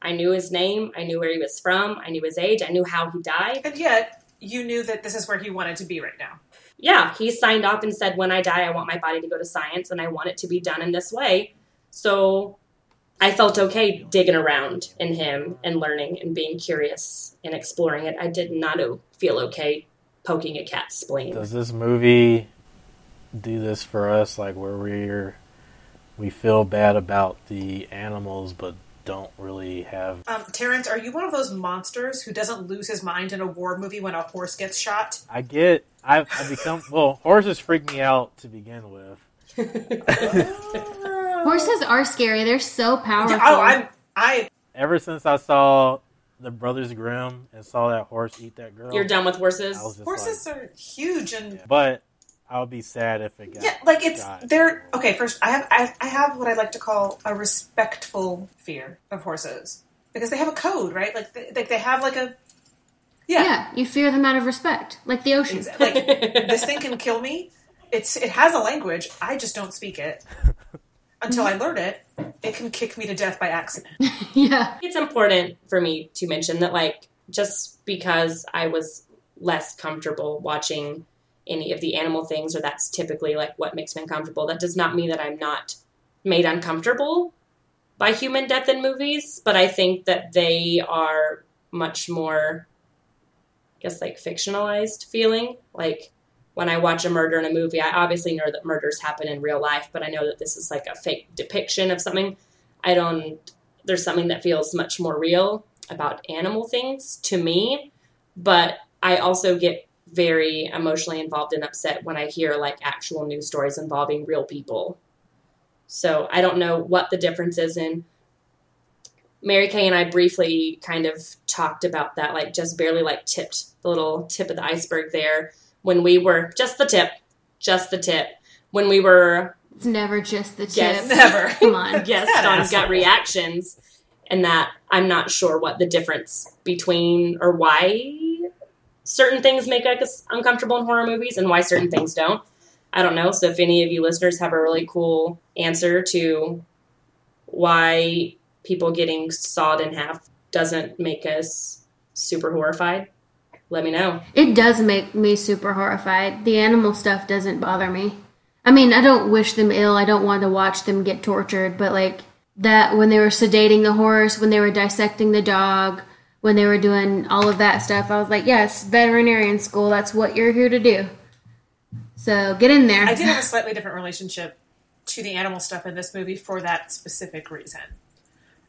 I knew his name. I knew where he was from. I knew his age. I knew how he died. And yet you knew that this is where he wanted to be right now. Yeah. He signed off and said, when I die, I want my body to go to science and I want it to be done in this way. So I felt okay digging around in him and learning and being curious and exploring it. I did not feel okay poking a cat's spleen. Does this movie do this for us, like where we feel bad about the animals but don't really have... Terrence, are you one of those monsters who doesn't lose his mind in a war movie when a horse gets shot? I've become... Well, horses freak me out to begin with. Horses are scary. They're so powerful. Yeah, ever since I saw The Brothers Grimm and saw that horse eat that girl... You're done with horses? Horses are huge and... Yeah, but I would be sad if it got... Yeah, like it's... They're... Okay, first, I have what I like to call a respectful fear of horses. Because they have a code, right? Like they have like a... Yeah. Yeah, you fear them out of respect. Like the ocean. Like, this thing can kill me. It has a language. I just don't speak it. Until I learn it, it can kick me to death by accident. Yeah. It's important for me to mention that, like, just because I was less comfortable watching any of the animal things, or that's typically, like, what makes me uncomfortable, that does not mean that I'm not made uncomfortable by human death in movies, but I think that they are much more, I guess, like, fictionalized feeling, like... When I watch a murder in a movie, I obviously know that murders happen in real life, but I know that this is like a fake depiction of something. There's something that feels much more real about animal things to me, but I also get very emotionally involved and upset when I hear like actual news stories involving real people. So I don't know what the difference is in. Mary Kay and I briefly kind of talked about that, like just barely like tipped the little tip of the iceberg there. When we were just the tip. When we were, it's never just the tip. Yes, never. Come on, guessed on gut reactions, and that I'm not sure what the difference between or why certain things make us uncomfortable in horror movies and why certain things don't. I don't know. So if any of you listeners have a really cool answer to why people getting sawed in half doesn't make us super horrified, let me know. It does make me super horrified. The animal stuff doesn't bother me. I mean, I don't wish them ill. I don't want to watch them get tortured. But like that, when they were sedating the horse, when they were dissecting the dog, when they were doing all of that stuff, I was like, yes, veterinarian school. That's what you're here to do. So get in there. I did have a slightly different relationship to the animal stuff in this movie for that specific reason.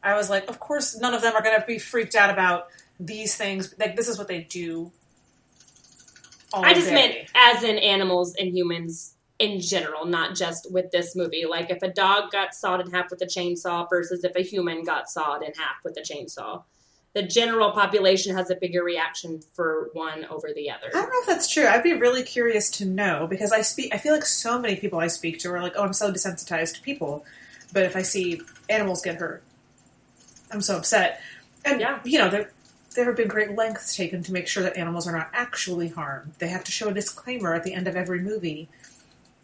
I was like, of course, none of them are going to be freaked out about these things, like, this is what they do all day. I just meant as in animals and humans in general, not just with this movie. Like, if a dog got sawed in half with a chainsaw versus if a human got sawed in half with a chainsaw. The general population has a bigger reaction for one over the other. I don't know if that's true. I'd be really curious to know, because I feel like so many people I speak to are like, oh, I'm so desensitized to people. But if I see animals get hurt, I'm so upset. And, yeah. You know, there have been great lengths taken to make sure that animals are not actually harmed. They have to show a disclaimer at the end of every movie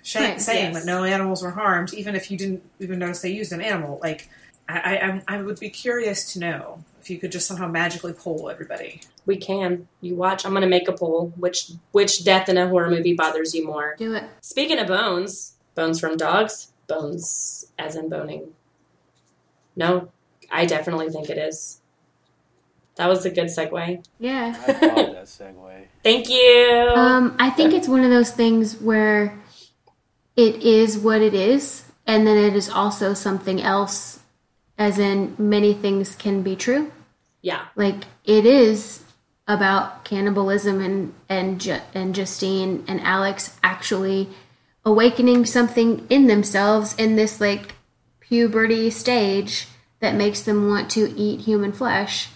saying that no animals were harmed, even if you didn't even notice they used an animal. Like, I would be curious to know if you could just somehow magically poll everybody. We can. You watch. I'm going to make a poll. Which death in a horror movie bothers you more? Do it. Speaking of bones from dogs, bones as in boning. No, I definitely think it is. That was a good segue. Yeah. I love that segue. Thank you. I think it's one of those things where it is what it is, and then it is also something else, as in many things can be true. Yeah. Like, it is about cannibalism and Justine and Alex actually awakening something in themselves in this like puberty stage that makes them want to eat human flesh,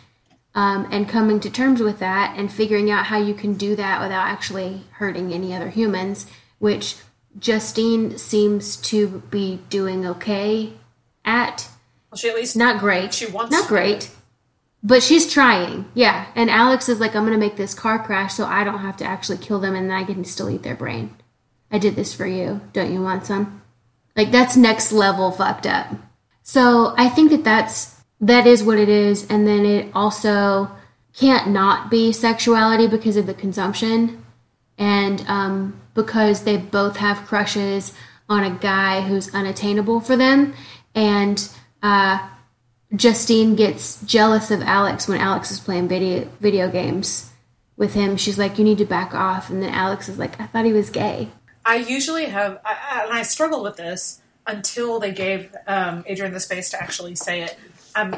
and coming to terms with that and figuring out how you can do that without actually hurting any other humans, which Justine seems to be doing okay at. Well, she at least not great. She wants not great, but she's trying. Yeah, and Alex is like, I'm going to make this car crash so I don't have to actually kill them, and I can still eat their brain. I did this for you. Don't you want some? Like, that's next level fucked up. So I think that that is what it is, and then it also can't not be sexuality because of the consumption, and because they both have crushes on a guy who's unattainable for them, and Justine gets jealous of Alex when Alex is playing video games with him. She's like, you need to back off, and then Alex is like, I thought he was gay. I usually have, and I struggle with this until they gave Adrian the space to actually say it. I'm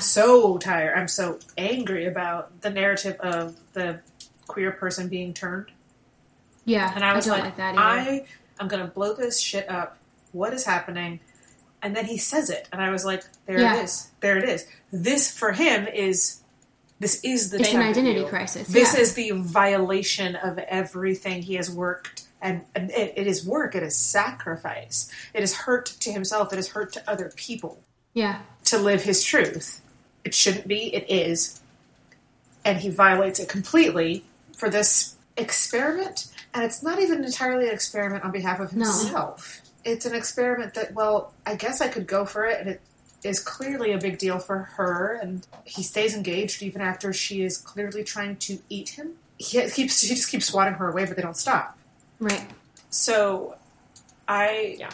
so tired. I'm so angry about the narrative of the queer person being turned. Yeah, and I was like that either. I am going to blow this shit up. What is happening? And then he says it, and I was like, there it is. There it is. This, for him, is an identity crisis. This is the violation of everything he has worked. And it is work. It is sacrifice. It is hurt to himself. It is hurt to other people. Yeah. To live his truth. It shouldn't be. It is. And he violates it completely for this experiment. And it's not even entirely an experiment on behalf of himself. No. It's an experiment that, well, I guess I could go for it. And it is clearly a big deal for her. And he stays engaged even after she is clearly trying to eat him. She just keeps swatting her away, but they don't stop. Right. So, that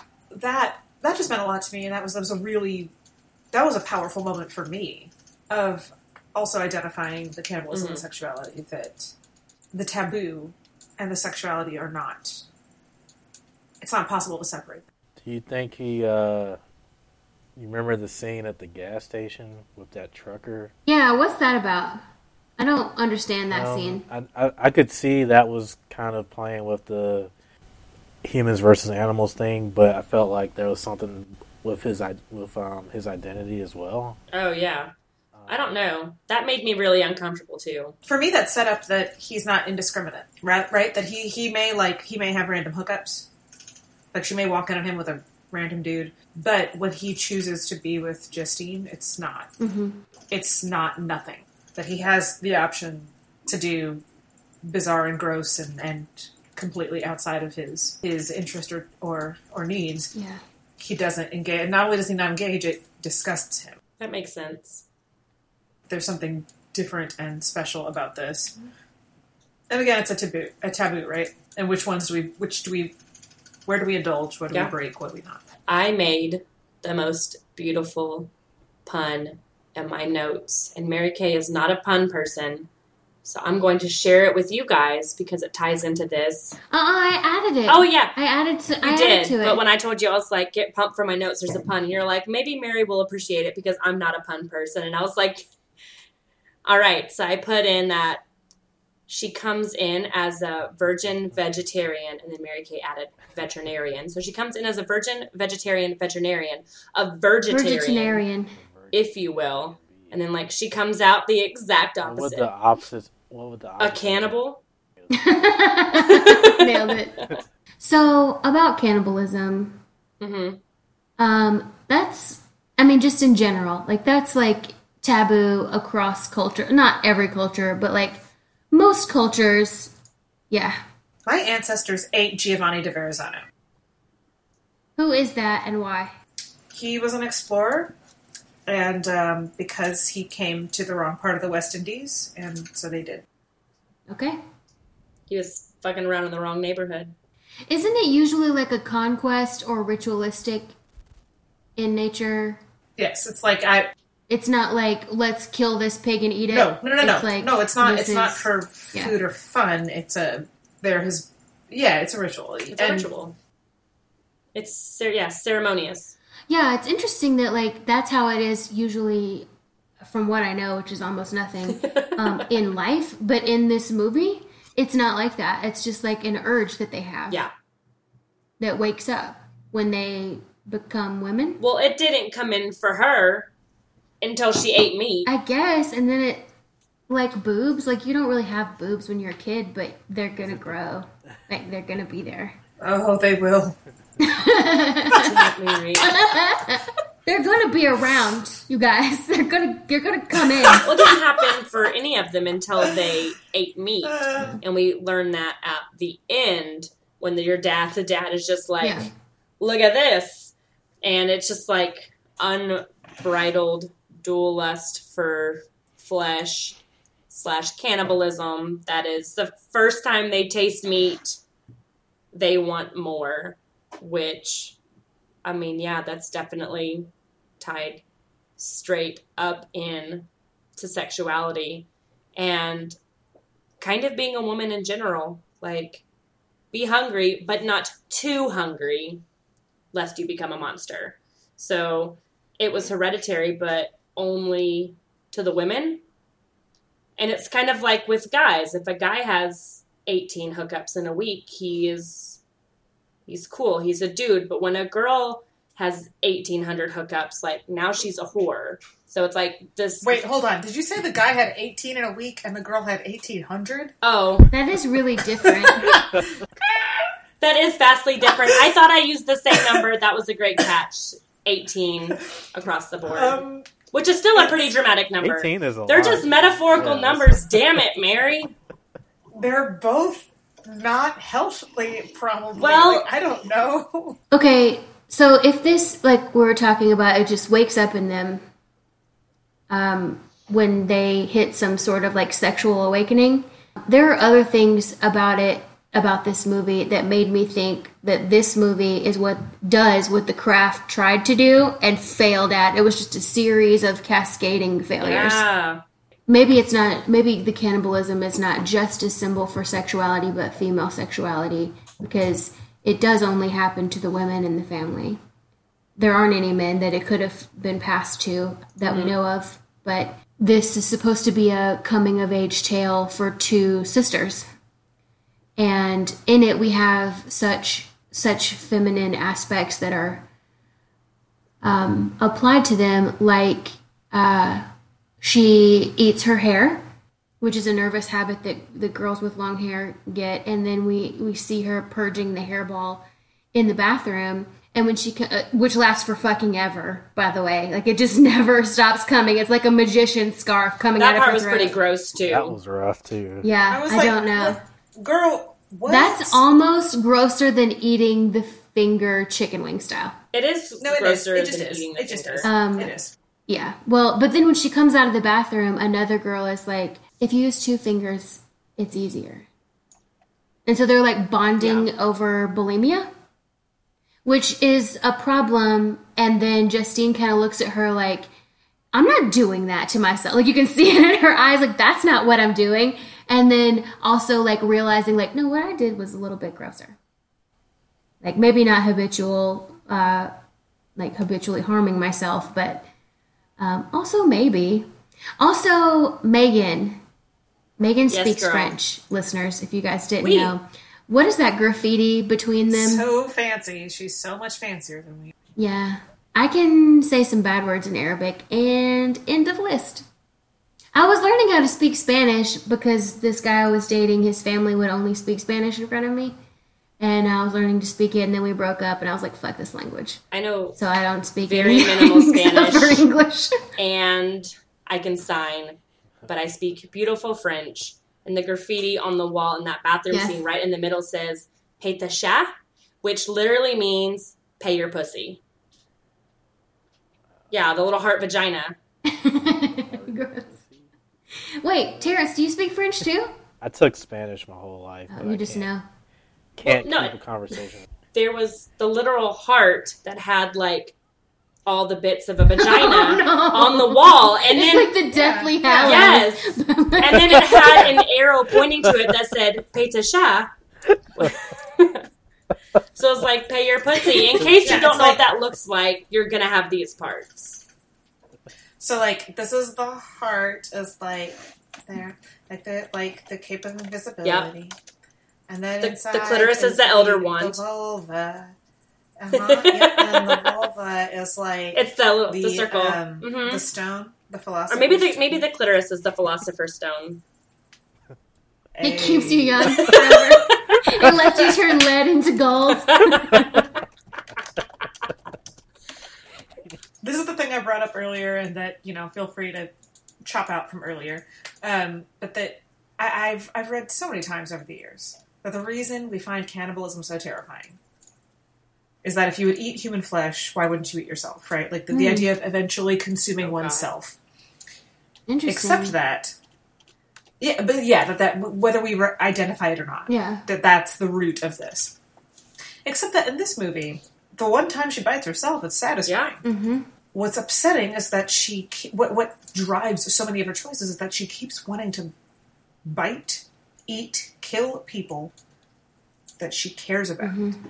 just meant a lot to me, and that was a powerful moment for me of also identifying the cannibalism and sexuality, that the taboo and the sexuality are not. It's not possible to separate. Do you think he? You remember the scene at the gas station with that trucker? Yeah, what's that about? I don't understand that scene. I could see that was kind of playing with the humans versus animals thing, but I felt like there was something with his identity as well. Oh, yeah. I don't know. That made me really uncomfortable, too. For me, that set up that he's not indiscriminate, right? That he may have random hookups. Like, she may walk in on him with a random dude. But when he chooses to be with Justine, it's not. Mm-hmm. It's not nothing. That he has the option to do bizarre and gross and completely outside of his interest or needs. Yeah. He doesn't engage. Not only does he not engage, it disgusts him. That makes sense. There's something different and special about this. And again, it's a taboo, right? And which ones do we? Where do we indulge? What do we break? What do we not? I made the most beautiful pun and my notes, and Mary Kay is not a pun person, so I'm going to share it with you guys because it ties into this. Oh, I added it. Oh, yeah. I added to it. But when I told you, I was like, get pumped for my notes, there's a pun. And you're like, maybe Mary will appreciate it because I'm not a pun person. And I was like, all right. So I put in that she comes in as a virgin vegetarian, and then Mary Kay added veterinarian. So she comes in as a virgin veterinarian, a vegetarian. If you will. And then, like, she comes out the exact opposite. What would the opposite? A cannibal? Nailed it. So, about cannibalism. Mm-hmm. That's, I mean, just in general. Like, that's, like, taboo across culture. Not every culture, but, like, most cultures. Yeah. My ancestors ate Giovanni de Verrazzano. Who is that and why? He was an explorer. And because he came to the wrong part of the West Indies, and so they did. Okay. He was fucking around in the wrong neighborhood. Isn't it usually like a conquest or ritualistic in nature? Yes, it's like It's not like, let's kill this pig and eat it. No. Like, no, it's not. It's not for food or fun. It's a ritual. It's ceremonious. Yeah, it's interesting that, like, that's how it is usually, from what I know, which is almost nothing, in life. But in this movie, it's not like that. It's just, like, an urge that they have. Yeah. that wakes up when they become women. Well, it didn't come in for her until she ate meat, I guess. And then it, like boobs, like you don't really have boobs when you're a kid, but they're going to grow. Like they're going to be there. Oh, they will. They're going to be around, you guys. You're going to come in. Well, it didn't happen for any of them until they ate meat. And we learned that at the end when the dad is just like, yeah, look at this. And it's just like unbridled dual lust for flesh / cannibalism. That is the first time they taste meat, they want more, which... I mean, yeah, that's definitely tied straight up in to sexuality and kind of being a woman in general. Like, be hungry, but not too hungry, lest you become a monster. So it was hereditary, but only to the women. And it's kind of like with guys. If a guy has 18 hookups in a week, he's cool. He's a dude. But when a girl has 1,800 hookups, like, now she's a whore. So it's like this... Wait, hold on. Did you say the guy had 18 in a week and the girl had 1,800? Oh. That is really different. That is vastly different. I thought I used the same number. That was a great catch. 18 across the board. Which is still a pretty dramatic number. 18 is a lot. They're just metaphorical numbers. Damn it, Mary. They're both... not healthily, probably. Well, like, I don't know. Okay, so if this, like we were talking about, it just wakes up in them when they hit some sort of, like, sexual awakening. There are other things about this movie, that made me think that this movie is what The Craft tried to do and failed at. It was just a series of cascading failures. Yeah. Maybe the cannibalism is not just a symbol for sexuality, but female sexuality, because it does only happen to the women in the family. There aren't any men that it could have been passed to that we know of, but this is supposed to be a coming-of-age tale for two sisters. And in it, we have such feminine aspects that are applied to them, like... she eats her hair, which is a nervous habit that the girls with long hair get. And then we see her purging the hairball in the bathroom. And when she, which lasts for fucking ever, by the way. Like, it just never stops coming. It's like a magician's scarf coming out of her throat. That part was pretty gross, too. That was rough, too. Yeah, I don't know. Girl, what? That's almost grosser than eating the finger chicken wing style. It is grosser than eating the finger. It is. Yeah, well, but then when she comes out of the bathroom, another girl is like, if you use two fingers, it's easier. And so they're like bonding over bulimia, which is a problem. And then Justine kind of looks at her like, I'm not doing that to myself. Like, you can see it in her eyes, like, that's not what I'm doing. And then also like realizing like, no, what I did was a little bit grosser. Like, maybe not habitual, like habitually harming myself, but... also, maybe. Also, Megan. Megan speaks French, listeners, if you guys didn't know. What is that graffiti between them? So fancy. She's so much fancier than me. Yeah. I can say some bad words in Arabic, and end of list. I was learning how to speak Spanish because this guy I was dating, his family would only speak Spanish in front of me. And I was learning to speak it, and then we broke up, and I was like, fuck this language. I know. So I don't speak very minimal Spanish or English. And I can sign, but I speak beautiful French. And the graffiti on the wall in that bathroom scene right in the middle says, "Pay ta chat," which literally means pay your pussy. Yeah, the little heart vagina. Gross. Wait, Terrence, do you speak French too? I took Spanish my whole life. Oh, you just know. Can't keep a conversation. There was the literal heart that had, like, all the bits of a vagina on the wall. And it's then, like the Deathly Hallows. Yes. And then it had an arrow pointing to it that said, "Pay ta chat." So it's like, pay your pussy. In case you don't know what that looks like, you're going to have these parts. So, like, this is the heart. Is like, there. Like the cape of invisibility. Yep. And then the clitoris is the elder wand. The vulva. Yep, and the vulva is like it's the circle, the stone, the philosopher's. Or maybe the clitoris is the philosopher's stone. It keeps you young forever. It lets you turn lead into gold. This is the thing I brought up earlier, and that, you know, feel free to chop out from earlier. But that I've read so many times over the years that the reason we find cannibalism so terrifying is that if you would eat human flesh, why wouldn't you eat yourself, right? Like the idea of eventually consuming oneself. Interesting. Except that. Yeah, but yeah, that whether we identify it or not, that's the root of this. Except that in this movie, the one time she bites herself, it's satisfying. Yeah. Mm-hmm. What's upsetting is that what drives so many of her choices is that she keeps wanting to bite, eat, kill people that she cares about. Mm-hmm.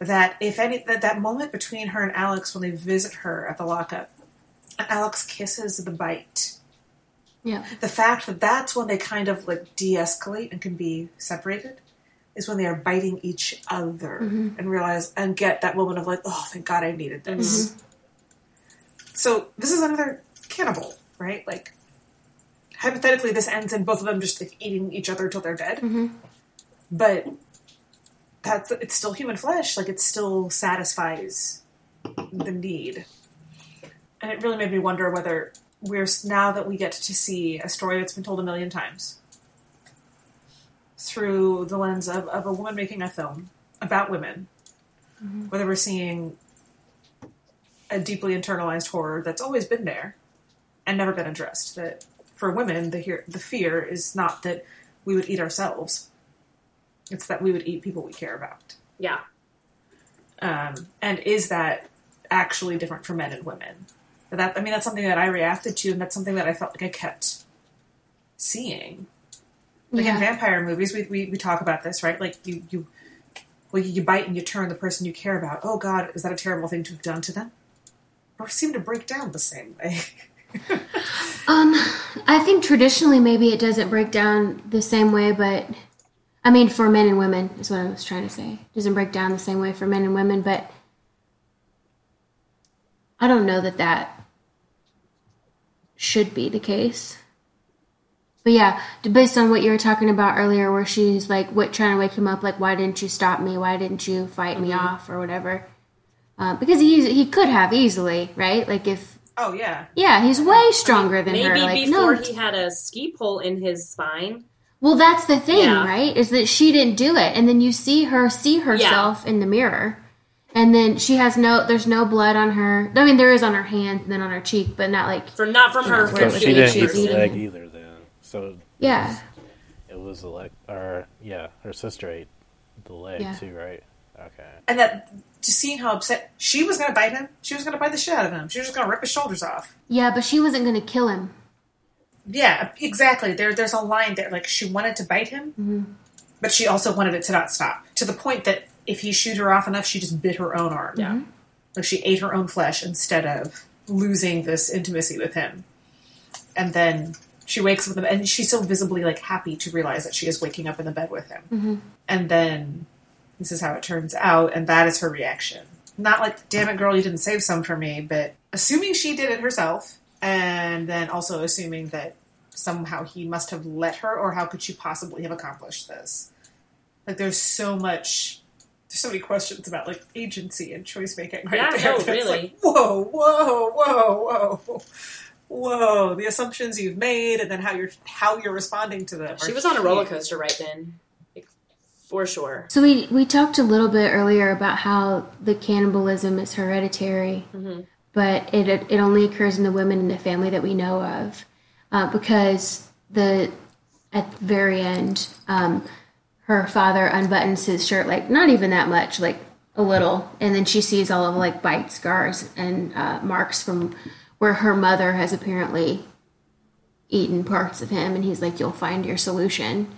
That that moment between her and Alex when they visit her at the lockup, Alex kisses the bite. Yeah. The fact that that's when they kind of like de-escalate and can be separated is when they are biting each other and realize and get that moment of like, oh, thank God I needed this. Mm-hmm. So this is another cannibal, right? Like hypothetically this ends in both of them just like eating each other till they're dead. Mm-hmm. But it's still human flesh. Like it still satisfies the need. And it really made me wonder whether now that we get to see a story that's been told a million times through the lens of a woman making a film about women, whether we're seeing a deeply internalized horror that's always been there and never been addressed. That for women, the fear is not that we would eat ourselves. It's that we would eat people we care about. Yeah. And is that actually different for men and women? That's something that I reacted to, and that's something that I felt like I kept seeing. Like in vampire movies, we talk about this, right? Like you bite and you turn the person you care about. Oh God, is that a terrible thing to have done to them? Or seem to break down the same way. I think traditionally maybe it doesn't break down the same way, but I mean for men and women is what I was trying to say. It doesn't break down the same way for men and women, but I don't know that should be the case. But yeah, based on what you were talking about earlier where she's like trying to wake him up, like why didn't you stop me? Why didn't you fight me off or whatever? Because he could have easily, right? Like if... Oh, yeah. Yeah, he's way stronger than her. Maybe before he had a ski pole in his spine. Well, that's the thing, right? Is that she didn't do it. And then you see her see herself in the mirror. And then she has there's no blood on her. I mean, there is on her hand and then on her cheek, but not like... Not from her. So she didn't do the egg either then. So yeah. It was like... Or, yeah, her sister ate the leg too, right? Okay. And that, just seeing how upset... She was going to bite him. She was going to bite the shit out of him. She was just going to rip his shoulders off. Yeah, but she wasn't going to kill him. Yeah, exactly. There's a line there. Like, she wanted to bite him, but she also wanted it to not stop. To the point that... If he shoot her off enough, she just bit her own arm. Yeah. Like she ate her own flesh instead of losing this intimacy with him. And then she wakes up with him and she's so visibly like happy to realize that she is waking up in the bed with him. Mm-hmm. And then this is how it turns out. And that is her reaction. Not like, damn it, girl, you didn't save some for me, but assuming she did it herself. And then also assuming that somehow he must have let her, or how could she possibly have accomplished this? Like there's so many questions about, like, agency and choice-making right there. Yeah, no, really. Like, whoa. The assumptions you've made and then how you're responding to them. She was on a roller coaster right then, like, for sure. So we talked a little bit earlier about how the cannibalism is hereditary, but it only occurs in the women in the family that we know of, because at the very end... her father unbuttons his shirt, like, not even that much, like, a little. And then she sees all of, like, bite scars and marks from where her mother has apparently eaten parts of him. And he's like, you'll find your solution.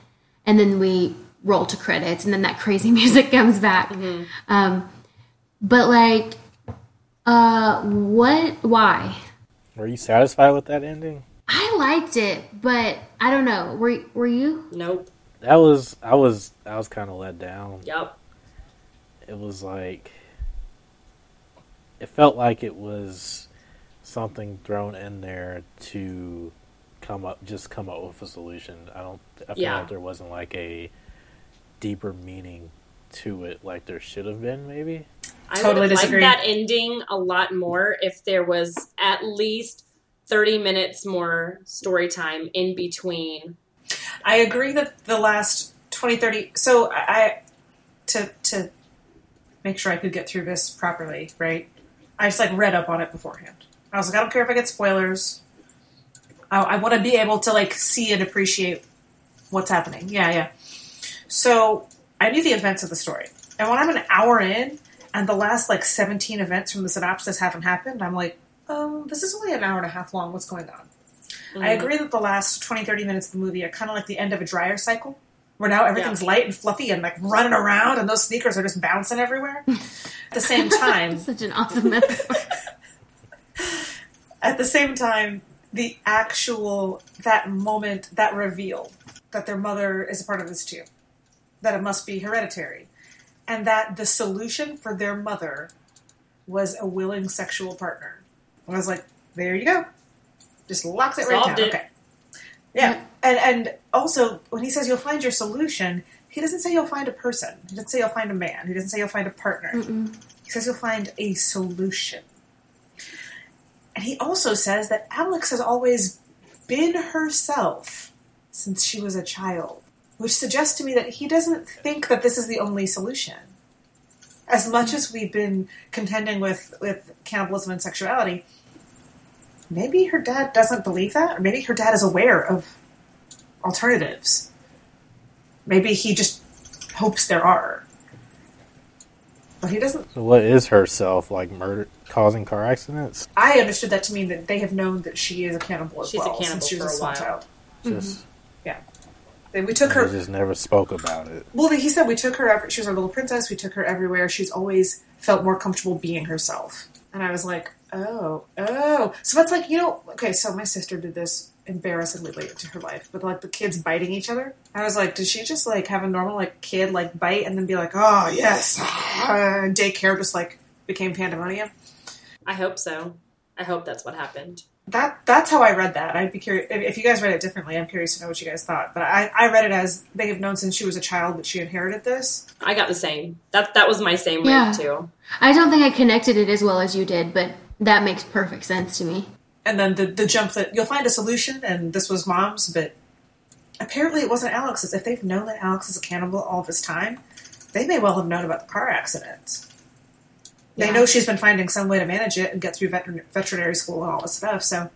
And then we roll to credits. And then that crazy music comes back. Mm-hmm. But, like, why? Were you satisfied with that ending? I liked it, but I don't know. Were you? Nope. I was kind of let down. Yep. It was like, it felt like it was something thrown in there to come up with a solution. I feel like there wasn't like a deeper meaning to it, like there should have been. Maybe I totally disagree. Like that ending a lot more if there was at least 30 minutes more story time in between. I agree that the last 20-30. So I to make sure I could get through this properly, right? I just like read up on it beforehand. I was like, I don't care if I get spoilers. I want to be able to like see and appreciate what's happening. Yeah, yeah. So I knew the events of the story, and when I'm an hour in and the last like 17 events from the synopsis haven't happened, I'm like, this is only an hour and a half long. What's going on? Mm-hmm. I agree that the last 20-30 minutes of the movie are kind of like the end of a dryer cycle, where now everything's light and fluffy and like running around, and those sneakers are just bouncing everywhere. At the same time, such an awesome metaphor. At the same time, the actual that moment, that reveal that their mother is a part of this too, that it must be hereditary, and that the solution for their mother was a willing sexual partner. I was like, there you go. Just locks it right down. Okay. Yeah. And also, when he says you'll find your solution, he doesn't say you'll find a person. He doesn't say you'll find a man. He doesn't say you'll find a partner. Mm-mm. He says you'll find a solution. And he also says that Alex has always been herself since she was a child, which suggests to me that he doesn't think that this is the only solution. As much as we've been contending with cannibalism and sexuality, maybe her dad doesn't believe that, or maybe her dad is aware of alternatives. Maybe he just hopes there are. But he doesn't. So what is herself, like murder, causing car accidents? I understood that to mean that they have known that she is a cannibal as well, since she was a small child. Just, yeah. We took her. We just never spoke about it. Well, he said we took her. She was our little princess. We took her everywhere. She's always felt more comfortable being herself. And I was like, Oh. So that's like, you know, okay, so my sister did this embarrassingly late into her life, but like the kids biting each other. I was like, does she just like have a normal like kid like bite and then be like, oh, yes. And daycare just like became pandemonium? I hope so. I hope that's what happened. That's how I read that. I'd be curious if you guys read it differently. I'm curious to know what you guys thought. But I read it as they have known since she was a child that she inherited this. I got the same. That was my same read too. I don't think I connected it as well as you did, but that makes perfect sense to me. And then the jump that you'll find a solution, and this was mom's, but apparently it wasn't Alex's. If they've known that Alex is a cannibal all this time, they may well have known about the car accident. They know she's been finding some way to manage it and get through veterinary school and all this stuff, so.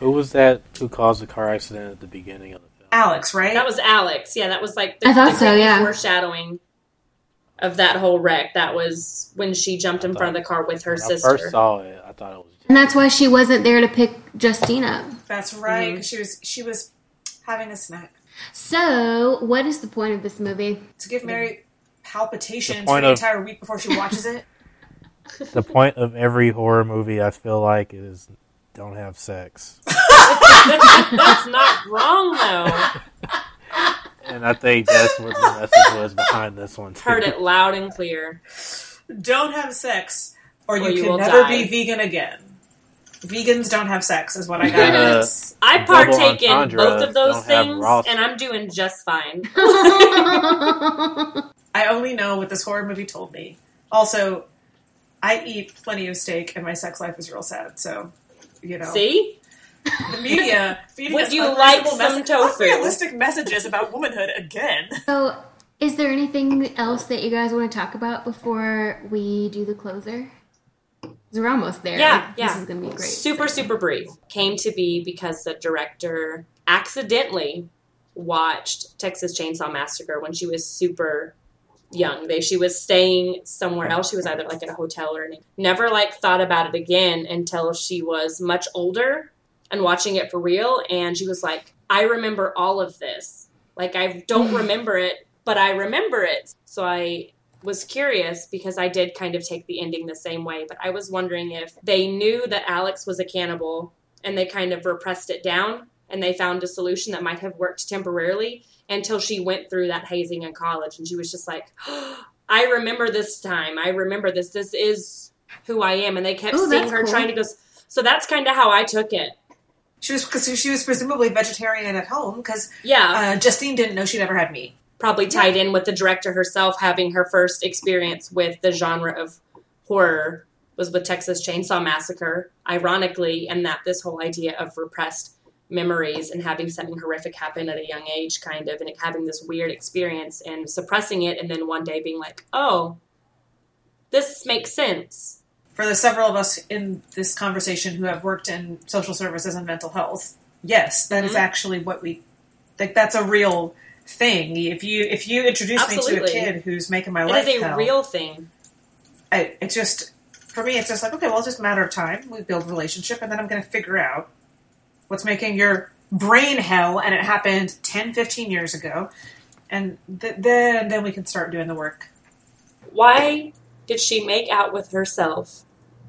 Who was that who caused the car accident at the beginning of the film? Alex, right? That was Alex. Yeah, that was like the foreshadowing of that whole wreck. That was when she jumped in front of the car with her sister. When I first saw it, I thought it was Justine. And that's why she wasn't there to pick Justine up. That's right. Mm-hmm. She was having a snack. So, what is the point of this movie? To give Mary palpitations for the entire week before she watches it. The point of every horror movie, I feel like, is don't have sex. That's not wrong, though. And I think that's what the message was behind this one, too. Heard it loud and clear. Don't have sex, or you can never die. Be vegan again. Vegans don't have sex, is what I got. I partake in both of those things, and I'm doing just fine. I only know what this horror movie told me. Also, I eat plenty of steak, and my sex life is real sad. So, you know, see the media feeding us unrealistic messages about womanhood again. So, is there anything else that you guys want to talk about before we do the closer? Because we're almost there. Yeah, yeah. This is gonna be great. Super brief. Came to be because the director accidentally watched Texas Chainsaw Massacre when she was super young. She was staying somewhere else. She was either like in a hotel or anything. Never like thought about it again until she was much older and watching it for real. And she was like, I remember all of this. Like, I don't remember it, but I remember it. So I was curious because I did kind of take the ending the same way, but I was wondering if they knew that Alex was a cannibal and they kind of repressed it down, and they found a solution that might have worked temporarily until she went through that hazing in college. And she was just like, oh, I remember this time. I remember this. This is who I am. And they kept seeing her trying to go. So that's kind of how I took it. She was presumably vegetarian at home because Justine didn't know she'd ever had meat. Probably tied in with the director herself having her first experience with the genre of horror was with Texas Chainsaw Massacre, ironically, and that this whole idea of repressed memories and having something horrific happen at a young age, kind of, and having this weird experience and suppressing it, and then one day being like, oh, this makes sense. For the several of us in this conversation who have worked in social services and mental health, yes, that is actually what we think. That's a real thing. If you introduce me to a kid who's making my life hell, it is a real thing. It's just, for me, it's just like, okay, well, it's just a matter of time. We build a relationship, and then I'm going to figure out what's making your brain hell, and it happened 10, 15 years ago, and then we can start doing the work. Why did she make out with herself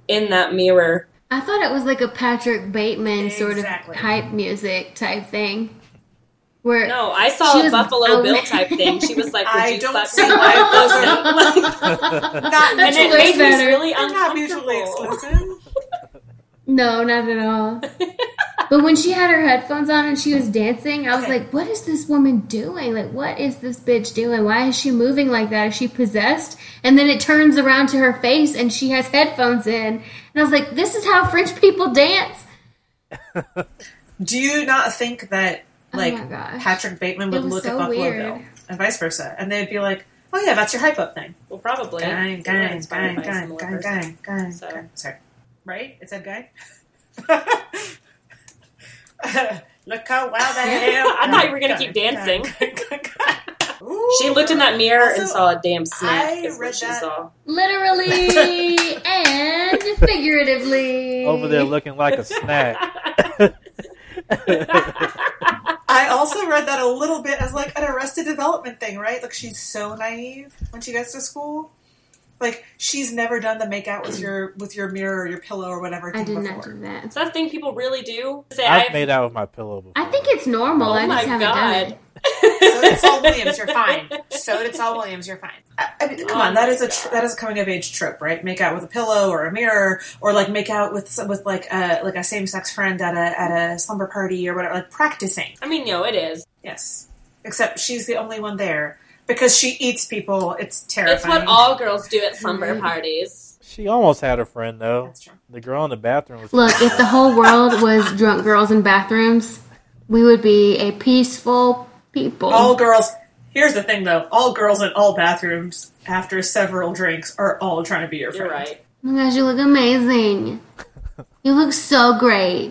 in that mirror? I thought it was like a Patrick Bateman sort of hype music type thing. No, I saw a Buffalo Bill type thing. She was like, would you fuck me? And it made me really uncomfortable. No, not at all. But when she had her headphones on and she was dancing, I was like, what is this woman doing? Like, what is this bitch doing? Why is she moving like that? Is she possessed? And then it turns around to her face and she has headphones in. And I was like, this is how French people dance. Do you not think that Patrick Bateman would look at Buffalo Bill and vice versa, and they'd be like, oh yeah, that's your hype up thing. Well, probably. Guy. Sorry. Right? It said guy? Look how wild I am. I thought you were going to keep dancing. She looked in that mirror and saw a damn snake. I read that. Literally and figuratively. Over there looking like a snack. I also read that a little bit as like an Arrested Development thing, right? Like she's so naive when she gets to school. Like she's never done the make out with your mirror or your pillow or whatever. I did not do that. Is that a thing people really do? I've made out with my pillow before. I think it's normal. I just haven't done it. So did Saul Williams, you're fine. I mean, come on, that is a coming of age trope, right? Make out with a pillow or a mirror, or like make out with a same sex friend at a slumber party or whatever, like practicing. I mean, no, it is. Yes, except she's the only one there because she eats people. It's terrifying. It's what all girls do at slumber parties. She almost had a friend though. That's true. The girl in the bathroom. If the whole world was drunk girls in bathrooms, we would be a peaceful people. All girls. Here's the thing, though. All girls in all bathrooms, after several drinks, are all trying to be your friend. You're right. Oh my gosh, you look amazing. You look so great.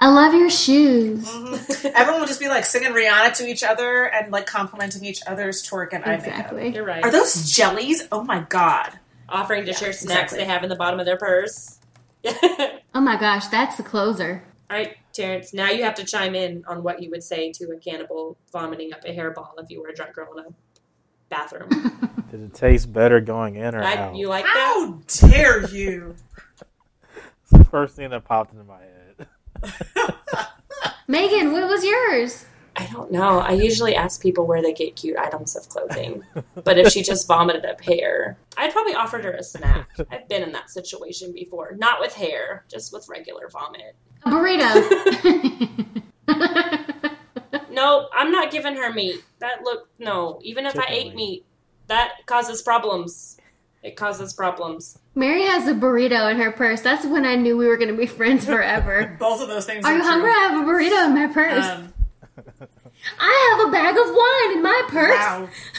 I love your shoes. Mm-hmm. Everyone will just be like singing Rihanna to each other and like complimenting each other's twerk and eye makeup. You're right. Are those jellies? Oh my god. Offering to share snacks they have in the bottom of their purse. Oh my gosh, that's the closer. All right, Terrence, now you have to chime in on what you would say to a cannibal vomiting up a hairball if you were a drunk girl in a bathroom. Did it taste better going in or out? You like that? How dare you? It's the first thing that popped into my head. Megan, what was yours? I don't know. I usually ask people where they get cute items of clothing. But if she just vomited up hair, I'd probably offered her a snack. I've been in that situation before. Not with hair, just with regular vomit. A burrito. No, I'm not giving her meat. Even if I ate meat, that causes problems. It causes problems. Mary has a burrito in her purse. That's when I knew we were going to be friends forever. Both of those things are true. Are you hungry? I have a burrito in my purse. I have a bag of wine in my purse.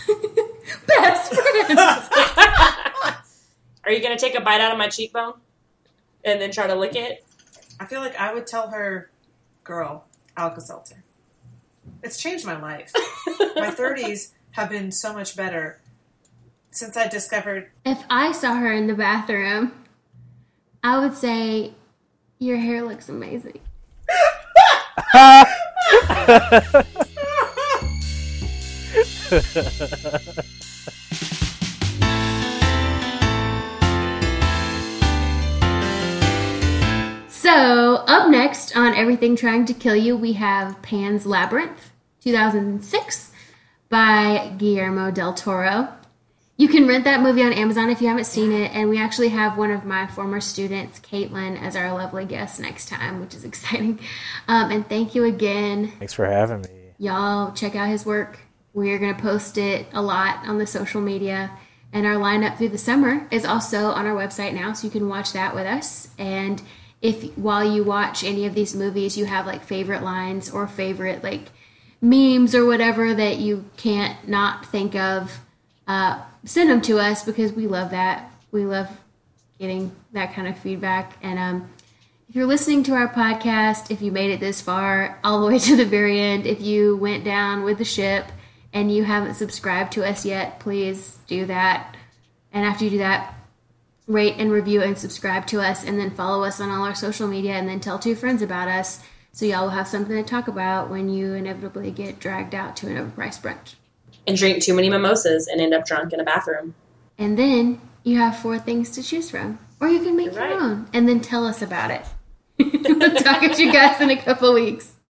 Wow. Best friends. Are you going to take a bite out of my cheekbone and then try to lick it? I feel like I would tell her, girl, Alka-Seltzer. It's changed my life. My 30s have been so much better since I discovered. If I saw her in the bathroom, I would say, your hair looks amazing. So, up next on Everything Trying to Kill You, we have Pan's Labyrinth, 2006, by Guillermo del Toro. You can rent that movie on Amazon if you haven't seen it, and we actually have one of my former students, Caitlin, as our lovely guest next time, which is exciting. And thank you again. Thanks for having me. Y'all, check out his work. We're going to post it a lot on the social media, and our lineup through the summer is also on our website now, so you can watch that with us. And if while you watch any of these movies, you have, like, favorite lines or favorite, like, memes or whatever that you can't not think of, send them to us because we love that. We love getting that kind of feedback. And if you're listening to our podcast, if you made it this far, all the way to the very end, if you went down with the ship and you haven't subscribed to us yet, please do that. And after you do that, rate and review and subscribe to us, and then follow us on all our social media, and then tell 2 friends about us so y'all will have something to talk about when you inevitably get dragged out to an overpriced brunch. And drink too many mimosas and end up drunk in a bathroom. And then you have 4 things to choose from. Or you can make your own. And then tell us about it. We'll talk to you guys in a couple weeks.